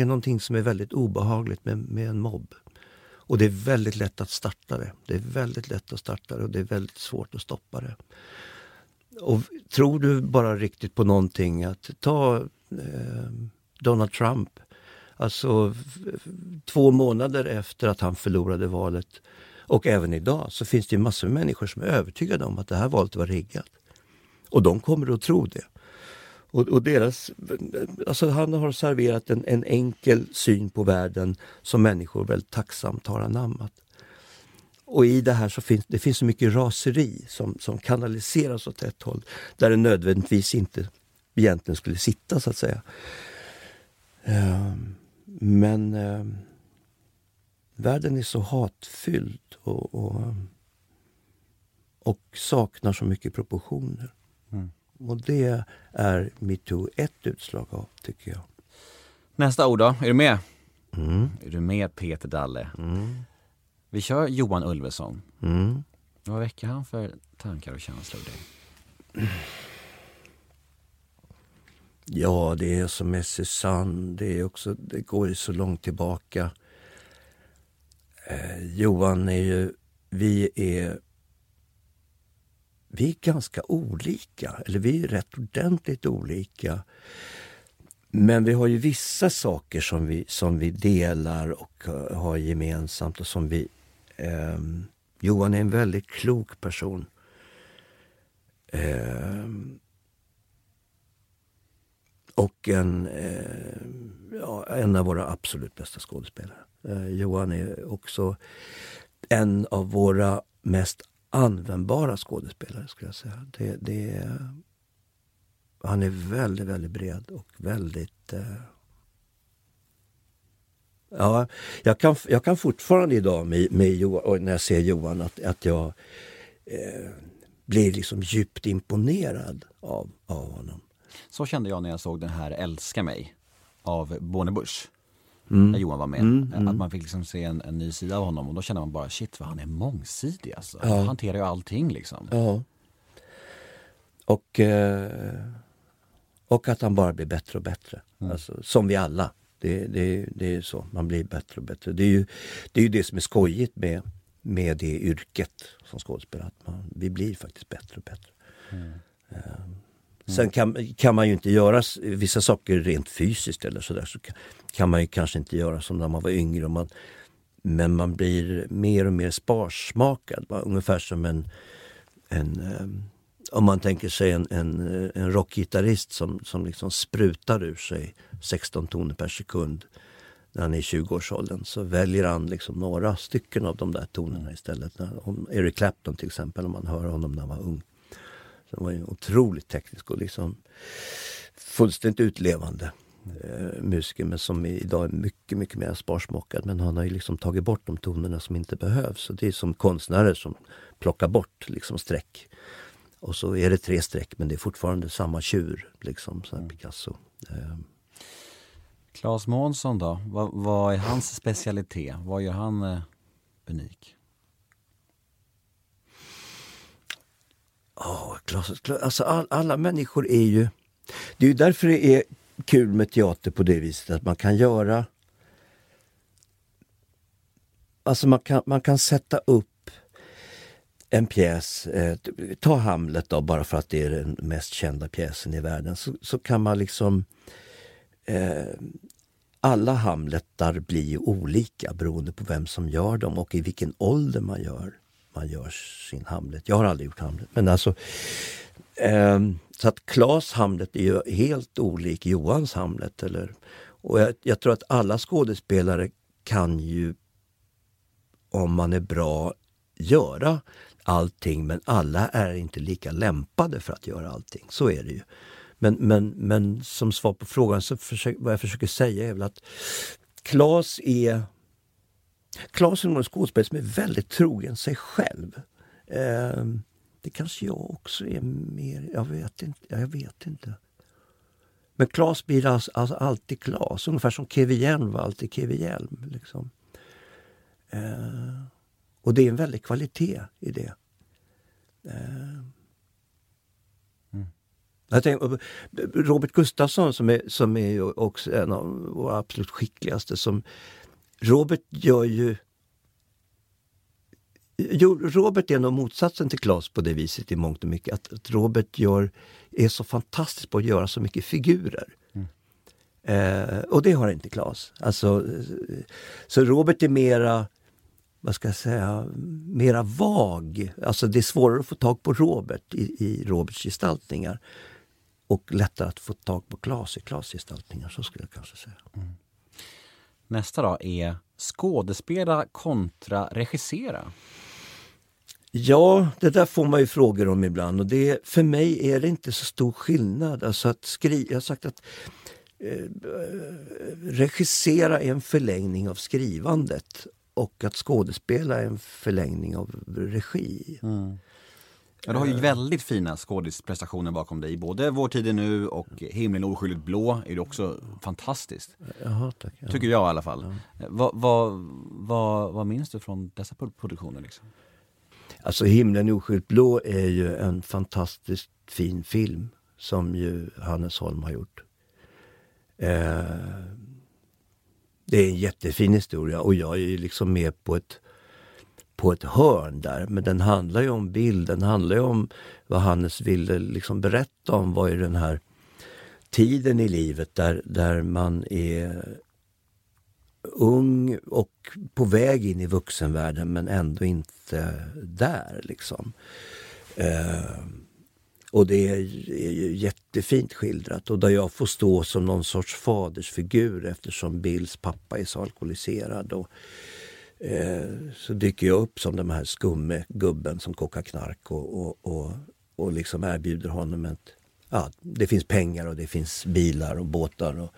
är någonting som är väldigt obehagligt med en mobb. Och det är väldigt lätt att starta det. Det är väldigt lätt att starta det och det är väldigt svårt att stoppa det. Och tror du bara riktigt på någonting, att ta Donald Trump, alltså 2 månader efter att han förlorade valet, och även idag, så finns det ju massor av människor som är övertygade om att det här valet var riggat. Och de kommer att tro det. Och deras, alltså han har serverat en enkel syn på världen som människor väldigt tacksamt har anammat. Och i det här så finns så mycket raseri som kanaliseras åt ett håll där det nödvändigtvis inte egentligen skulle sitta, så att säga. Men världen är så hatfylld och saknar så mycket proportioner. Mm. Och det är MeToo ett utslag av, tycker jag. Nästa ord då, är du med? Mm. Är du med, Peter Dalle? Mm. Vi kör Johan Ulvesson. Mm. Vad väcker han för tankar och känslor dig? Ja, det är som med Susanne. Det går ju så långt tillbaka. Johan är ju... Vi är ganska olika. Eller vi är rätt ordentligt olika. Men vi har ju vissa saker som vi delar och har gemensamt och som vi... Johan är en väldigt klok person. Och en av våra absolut bästa skådespelare. Johan är också en av våra mest användbara skådespelare, skulle jag säga. Han är väldigt, väldigt bred och väldigt... Ja, jag kan fortfarande idag med Johan, när jag ser Johan, att jag blir liksom djupt imponerad av honom. Så kände jag när jag såg den här Älska mig av Bornebusch. Mm. När Johan var med. Att man fick liksom se en ny sida av honom, och då kände man bara, shit vad han är mångsidig alltså. Ja. Han hanterar ju allting liksom. Ja. Och att han bara blir bättre och bättre. Mm. Alltså, som vi alla. Det är ju så. Man blir bättre och bättre. Det är ju det som är skojigt med det yrket som skådespelare. Att vi blir faktiskt bättre och bättre. Mm. Sen kan man ju inte göra vissa saker rent fysiskt eller sådär. Så kan man ju kanske inte göra som när man var yngre. Men man blir mer och mer sparsmakad. Ungefär som om man tänker sig en rockgitarrist som liksom sprutar ur sig 16 toner per sekund när han är i 20-årsåldern, så väljer han liksom några stycken av de där tonerna istället. Eric Clapton till exempel, om man hör honom när han var ung. Så han var ju otroligt teknisk och liksom fullständigt utlevande. musiker, men som idag är mycket, mycket mer sparsmakad. Men han har ju liksom tagit bort de tonerna som inte behövs. Och det är som konstnärer som plockar bort liksom streck. Och så är det 3 streck, men det är fortfarande samma tjur, liksom, så här Picasso. Claes Månsson då? Vad är hans specialitet? Vad gör han unik? Alltså alla människor är ju... Det är ju därför det är kul med teater på det viset, att man kan göra... Alltså man kan sätta upp en pjäs, ta Hamlet då, bara för att det är den mest kända pjäsen i världen, så kan man liksom alla Hamletar blir olika beroende på vem som gör dem och i vilken ålder man gör sin Hamlet. Jag har aldrig gjort Hamlet, men alltså så att Claes Hamlet är ju helt olik Johans Hamlet, eller, och jag tror att alla skådespelare kan ju, om man är bra, göra allting, men alla är inte lika lämpade för att göra allting. Så är det ju. Men som svar på frågan, så vad jag försöker säga är väl att Claes är någon skådespelare som är väldigt trogen sig själv. Det kanske jag också är mer, jag vet inte. Men Claes blir alltså alltid Claes, ungefär som Kevin Hjelm var alltid Kevin Hjelm, liksom. Och det är en väldig kvalitet i det. Jag tänkte, Robert Gustafsson som är också en av våra absolut skickligaste. Robert gör ju... Robert är nog motsatsen till Claes på det viset i mångt och mycket. Att Robert är så fantastisk på att göra så mycket figurer. Och det har inte Claes. Alltså, så Robert är mera... Vad ska jag säga, mera vag. Alltså det är svårare att få tag på Robert i Roberts gestaltningar och lättare att få tag på Claes i Claes gestaltningar, så skulle jag kanske säga. Nästa då är skådespela kontra regissera. Ja, det där får man ju frågor om ibland, och det, för mig är det inte så stor skillnad. Alltså att jag har sagt att regissera är en förlängning av skrivandet. Och att skådespela är en förlängning av regi. Ja, du har ju väldigt fina skådesprestationer bakom dig. Både Vår tid är nu och Himlen oskyldigt blå är ju också fantastiskt. Jaha, tack, ja. Tycker jag i alla fall. Ja. Vad minns du från dessa produktioner? Liksom? Alltså Himlen oskyldigt blå är ju en fantastiskt fin film som ju Hannes Holm har gjort. Det är en jättefin historia, och jag är ju liksom med på ett hörn där. Men den handlar ju om bild, den handlar ju om vad Hannes ville liksom berätta om. Vad är den här tiden i livet där man är ung och på väg in i vuxenvärlden, men ändå inte där liksom. Och det är ju jättefint skildrat, och där jag får stå som någon sorts fadersfigur eftersom Bills pappa är så alkoholiserad, och så dyker jag upp som den här skumme gubben som kokar knark och liksom erbjuder honom att det finns pengar och det finns bilar och båtar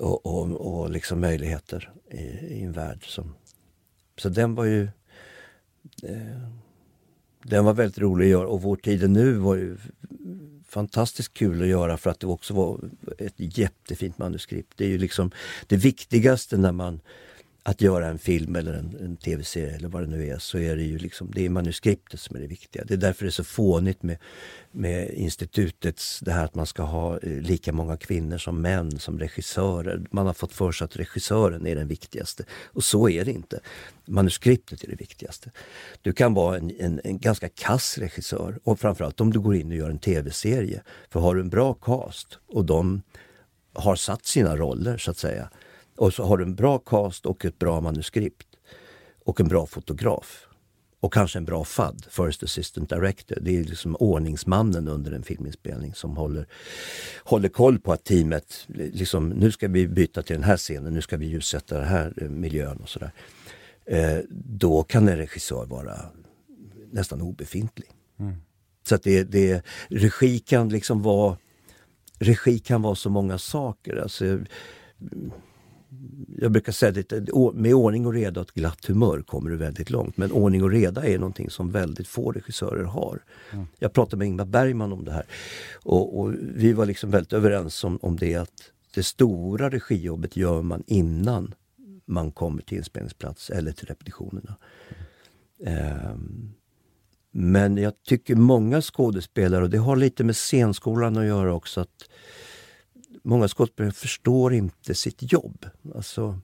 och liksom möjligheter i en värld som... Så den var ju... Den var väldigt rolig att göra, och Vår tid nu var ju fantastiskt kul att göra för att det också var ett jättefint manuskript. Det är ju liksom det viktigaste när man att göra en film eller en tv-serie eller vad det nu är, så är det ju liksom, det är manuskriptet som är det viktiga. Det är därför det är så fånigt med institutets, det här att man ska ha lika många kvinnor som män som regissörer. Man har fått för sig att regissören är den viktigaste, och så är det inte. Manuskriptet är det viktigaste. Du kan vara en ganska kass regissör, och framförallt om du går in och gör en tv-serie, för har du en bra cast och de har satt sina roller så att säga, och så har du en bra cast och ett bra manuskript och en bra fotograf och kanske en bra FAD, First Assistant Director. Det är liksom ordningsmannen under en filminspelning som håller koll på att teamet liksom, nu ska vi byta till den här scenen, nu ska vi ljussätta den här miljön och sådär. Då kan en regissör vara nästan obefintlig. Så att regi kan liksom vara regi kan vara så många saker. Alltså, jag brukar säga att med ordning och reda och ett glatt humör kommer du väldigt långt. Men ordning och reda är någonting som väldigt få regissörer har. Mm. Jag pratade med Ingmar Bergman om det här. Och vi var liksom väldigt överens om det, att det stora regijobbet gör man innan man kommer till inspelningsplats eller till repetitionerna. Mm. Men jag tycker många skådespelare, och det har lite med scenskolan att göra också, att många skådespelare förstår inte sitt jobb. Alltså,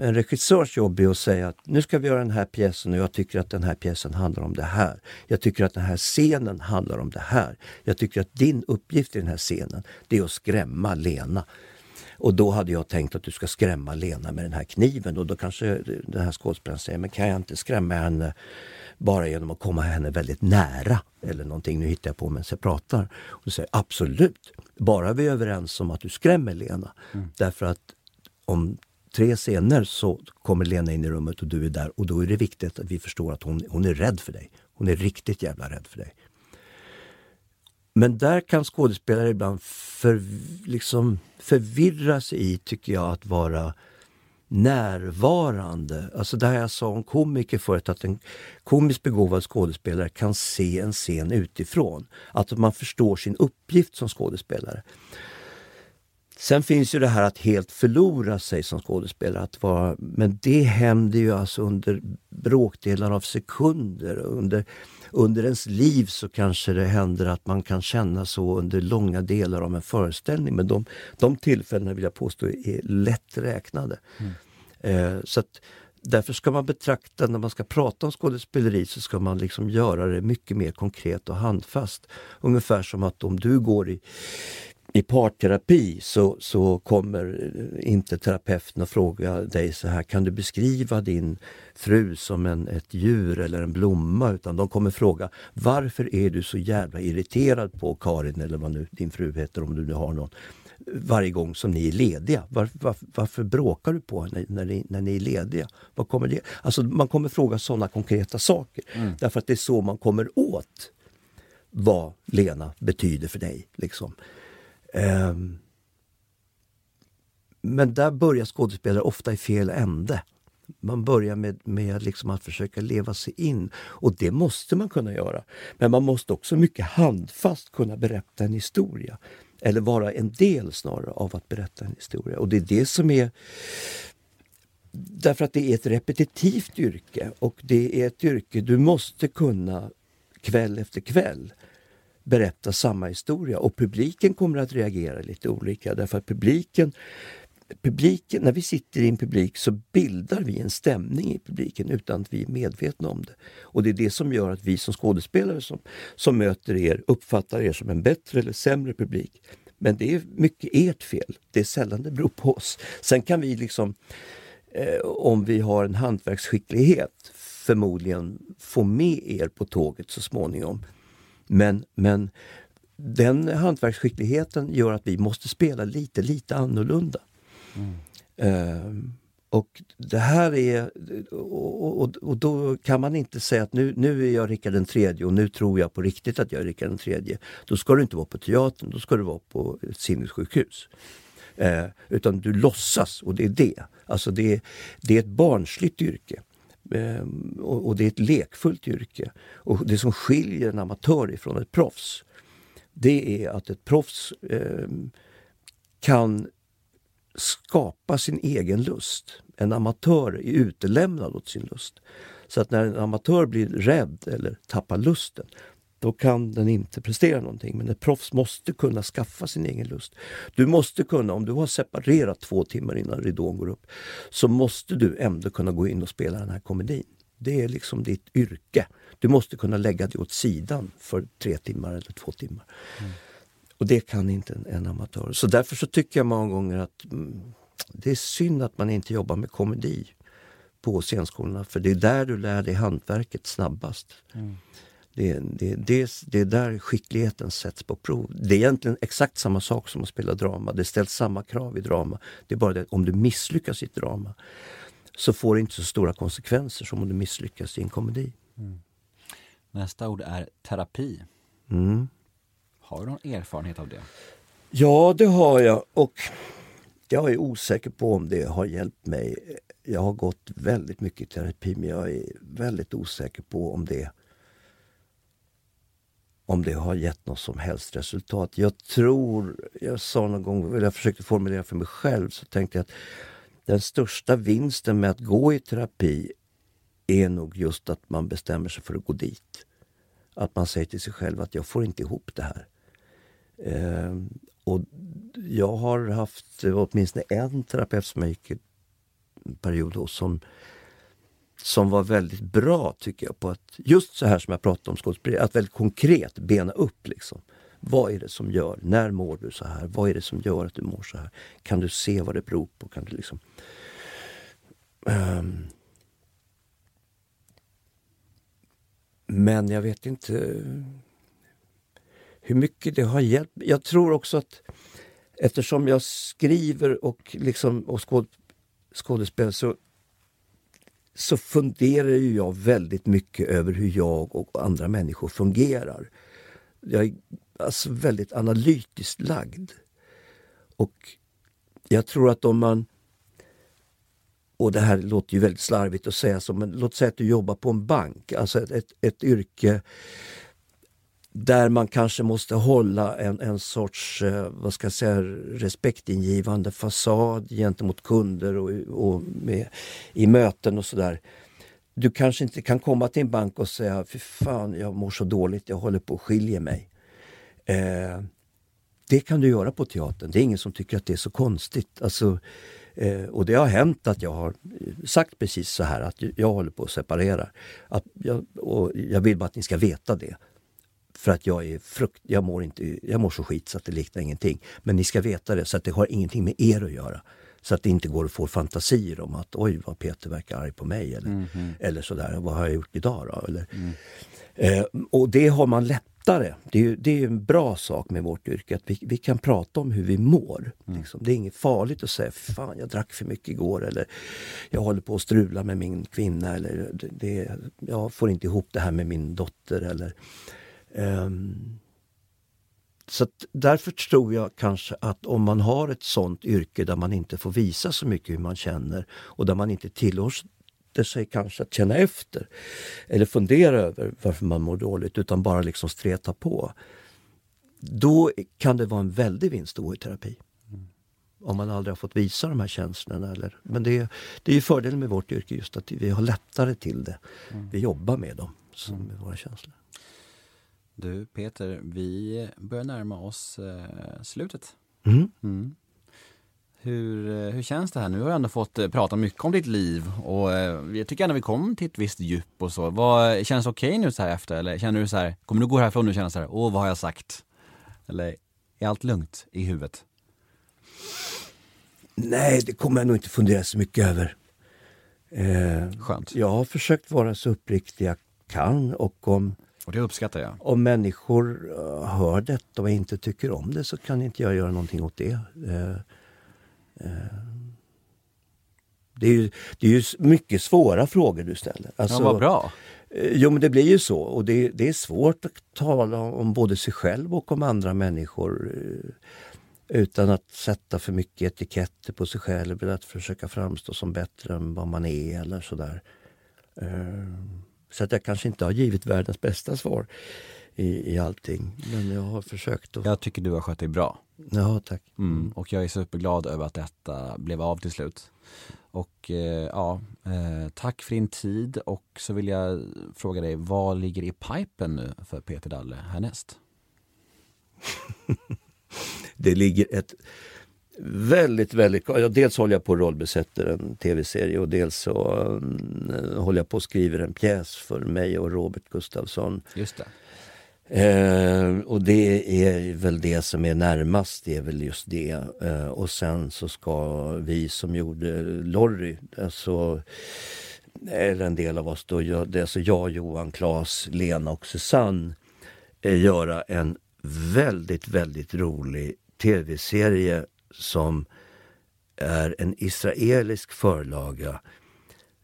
en regissörs jobb är att säga att nu ska vi göra den här pjäsen, och jag tycker att den här pjäsen handlar om det här. Jag tycker att den här scenen handlar om det här. Jag tycker att din uppgift i den här scenen, det är att skrämma Lena. Och då hade jag tänkt att du ska skrämma Lena med den här kniven. Och då kanske den här skådespelaren säger, men kan jag inte skrämma henne bara genom att komma henne väldigt nära? Eller någonting, nu hittar jag på medan jag pratar. Och då säger jag, absolut. Bara vi är överens om att du skrämmer Lena. Mm. Därför att om 3 scener så kommer Lena in i rummet och du är där. Och då är det viktigt att vi förstår att hon är rädd för dig. Hon är riktigt jävla rädd för dig. Men där kan skådespelare ibland förvirras i, tycker jag, att vara närvarande. Alltså det här jag sa om komiker förut, att en komiskt begåvad skådespelare kan se en scen utifrån. Att man förstår sin uppgift som skådespelare. Sen finns ju det här att helt förlora sig som skådespelare. Men det händer ju alltså under bråkdelar av sekunder. Under ens liv så kanske det händer att man kan känna så under långa delar av en föreställning. Men de tillfällena, vill jag påstå, är lätt räknade. Mm. Så att därför ska man betrakta, när man ska prata om skådespeleri, så ska man liksom göra det mycket mer konkret och handfast. Ungefär som att om du går i parterapi så kommer inte terapeuten att fråga dig så här, kan du beskriva din fru som ett djur eller en blomma, utan de kommer fråga, varför är du så jävla irriterad på Karin, eller vad nu din fru heter, om du nu har någon, varje gång som ni är lediga? Varför bråkar du på henne när ni är lediga? Vad kommer det? Alltså man kommer fråga sådana konkreta saker, därför att det är så man kommer åt vad Lena betyder för dig liksom. Men där börjar skådespelare ofta i fel ände. Man börjar med liksom att försöka leva sig in, och det måste man kunna göra. Men man måste också mycket handfast kunna berätta en historia, eller vara en del snarare av att berätta en historia. Och det är det som är, därför att det är ett repetitivt yrke, och det är ett yrke du måste kunna kväll efter kväll berätta samma historia, och publiken kommer att reagera lite olika, därför att publiken, när vi sitter i en publik så bildar vi en stämning i publiken utan att vi är medvetna om det. Och det är det som gör att vi som skådespelare som möter er uppfattar er som en bättre eller sämre publik. Men det är mycket ert fel, det är sällan det beror på oss. Sen kan vi liksom, om vi har en hantverksskicklighet, förmodligen få med er på tåget så småningom. Men den hantverksskickligheten gör att vi måste spela lite annorlunda. Och det här är, och då kan man inte säga att nu är jag Rickard den tredje, och nu tror jag på riktigt att jag är Rickard den tredje. Då ska du inte vara på teatern, då ska du vara på ett sinnessjukhus. Utan du låtsas, och det är det. Alltså det är ett barnsligt yrke. Och det är ett lekfullt yrke, och det som skiljer en amatör ifrån ett proffs, det är att ett proffs kan skapa sin egen lust. En amatör är utelämnad åt sin lust, så att när en amatör blir rädd eller tappar lusten, då kan den inte prestera någonting. Men ett proffs måste kunna skaffa sin egen lust. Du måste kunna, om du har separerat 2 timmar innan ridån går upp, så måste du ändå kunna gå in och spela den här komedin. Det är liksom ditt yrke. Du måste kunna lägga det åt sidan för 3 timmar eller 2 timmar. Mm. Och det kan inte en amatör. Så därför så tycker jag många gånger att det är synd att man inte jobbar med komedi på scenskolorna. För det är där du lär dig hantverket snabbast. Mm. Det är där skickligheten sätts på prov. Det är egentligen exakt samma sak som att spela drama. Det ställs samma krav i drama. Det är bara det att om du misslyckas i drama så får det inte så stora konsekvenser som om du misslyckas i en komedi. Mm. Nästa ord är terapi. Mm. Har du någon erfarenhet av det? Ja, det har jag, och jag är osäker på om det har hjälpt mig. Jag har gått väldigt mycket i terapi, men jag är väldigt osäker på om det har gett något som helst resultat. Jag tror, jag sa någon gång, eller jag försökte formulera för mig själv, så tänkte jag att den största vinsten med att gå i terapi är nog just att man bestämmer sig för att gå dit. Att man säger till sig själv att jag får inte ihop det här. Och jag har haft åtminstone en terapeut som jag gick i en period då, som var väldigt bra, tycker jag, på att just så här som jag pratade om skådespeleri, att väldigt konkret bena upp liksom. Vad är det som gör? När mår du så här? Vad är det som gör att du mår så här? Kan du se vad det beror på? Kan du liksom... Men jag vet inte hur mycket det har hjälpt. Jag tror också att eftersom jag skriver och skådespel så funderar ju jag väldigt mycket över hur jag och andra människor fungerar. Jag är alltså väldigt analytiskt lagd. Och jag tror att om man... Och det här låter ju väldigt slarvigt att säga så, men låt säga att du jobbar på en bank. Alltså ett yrke där man kanske måste hålla en sorts, vad ska jag säga, respektingivande fasad gentemot kunder och med, i möten och sådär. Du kanske inte kan komma till en bank och säga, fy fan, jag mår så dåligt, jag håller på att skilja mig. Det kan du göra på teatern. Det är ingen som tycker att det är så konstigt. Alltså... och det har hänt att jag har sagt precis så här, att jag håller på att separera. Och jag vill bara att ni ska veta det. För att jag är jag mår så skit så att det liknar ingenting. Men ni ska veta det, så att det har ingenting med er att göra. Så att det inte går att få fantasier om att oj, vad Peter verkar arg på mig. Eller, eller sådär, vad har jag gjort idag då? Eller, och det har man lättare. Det är ju en bra sak med vårt yrke, att vi kan prata om hur vi mår. Liksom. Det är inget farligt att säga, fan, jag drack för mycket igår, eller jag håller på att strula med min kvinna, eller jag får inte ihop det här med min dotter. Eller, så att därför tror jag kanske att om man har ett sånt yrke där man inte får visa så mycket hur man känner, och där man inte tillåter sig kanske att känna efter eller fundera över varför man mår dåligt, utan bara liksom streta på, då kan det vara en väldig vinst att gå i terapi. Om man aldrig har fått visa de här känslorna. Eller, men det är ju fördelen med vårt yrke, just att vi har lättare till det. Vi jobbar med dem, som med våra känslor. Du, Peter, vi börjar närma oss slutet. Hur känns det här? Nu har jag ändå fått prata mycket om ditt liv, och jag tycker ändå vi kom till ett visst djup och så. Vad känns okej nu så här efter? Eller känner du så här, kommer du gå härifrån nu och känna så här, åh, vad har jag sagt? Eller är allt lugnt i huvudet? Nej, det kommer jag nog inte fundera så mycket över. Skönt. Jag har försökt vara så uppriktig jag kan, och det uppskattar jag. Om människor hör detta och inte tycker om det, så kan inte jag göra någonting åt det. Det är ju mycket svåra frågor du ställer. Alltså, ja, vad bra. Jo, men det blir ju så. Och det är svårt att tala om både sig själv och om andra människor utan att sätta för mycket etiketter på sig själv, eller att försöka framstå som bättre än vad man är, eller sådär. Så att jag kanske inte har givit världens bästa svar i allting. Men jag har försökt. Jag tycker du har skött dig bra. Ja, tack. Och jag är superglad över att detta blev av till slut. Och tack för din tid. Och så vill jag fråga dig, vad ligger i pipen nu för Peter Dalle härnäst? Det ligger ett väldigt, väldigt... Ja, dels håller jag på att rollbesätta en tv-serie, och dels så håller jag på att skriva en pjäs för mig och Robert Gustafsson. Just det. Och det är väl det som är närmast, det är väl just det. Och sen så ska vi som gjorde Lorry, alltså, eller en del av oss då, jag, Johan, Claes, Lena och Susanne, göra en väldigt, väldigt rolig tv-serie som är en israelisk förlaga,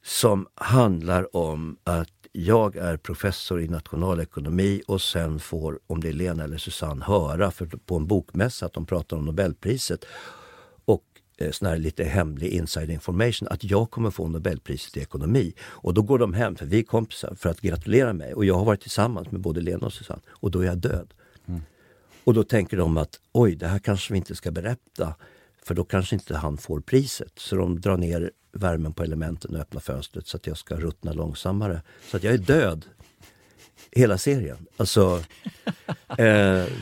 som handlar om att jag är professor i nationalekonomi, och sen får, om det är Lena eller Susanne, höra för, på en bokmässa att de pratar om Nobelpriset och sån här lite hemlig inside information att jag kommer få Nobelpriset i ekonomi. Och då går de hem, för vi är kompisar, för att gratulera mig, och jag har varit tillsammans med både Lena och Susanne, och då är jag död. Mm. Och då tänker de att oj, det här kanske vi inte ska berätta, för då kanske inte han får priset. Så de drar ner värmen på elementen och öppnar fönstret så att jag ska ruttna långsammare. Så att jag är död. Hela serien. Alltså,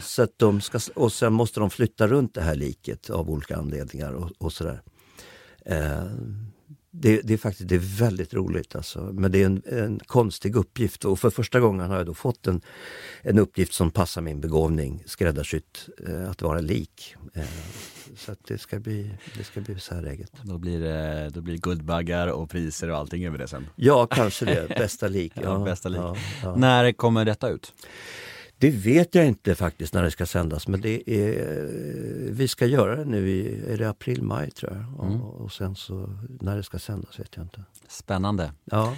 så att de ska, och sen måste de flytta runt det här liket av olika anledningar och sådär. Det är faktiskt, det är väldigt roligt alltså. Men det är en konstig uppgift, och för första gången har jag då fått en uppgift som passar min begåvning, skräddarsytt, att vara lik. Så att det ska bli särreget. Då blir det guldbaggar och priser och allting över det sen. Ja, kanske det. Bästa lik. Ja, ja, bästa lik. Ja, ja. När kommer detta ut? Det vet jag inte faktiskt när det ska sändas, men det är, vi ska göra det nu i april, maj tror jag. Mm. Och sen så när det ska sändas vet jag inte. Spännande. Ja.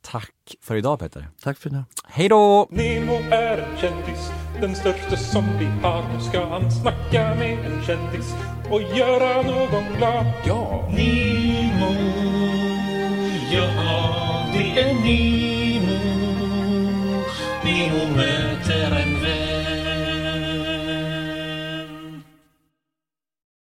Tack för idag, Peter. Tack för idag. Hej då! Nemo är en kändis, den största som vi har. Nu ska han snacka med en kändis och göra någon glad. Ja! Nemo, ja, det är Nemo. Nemo möter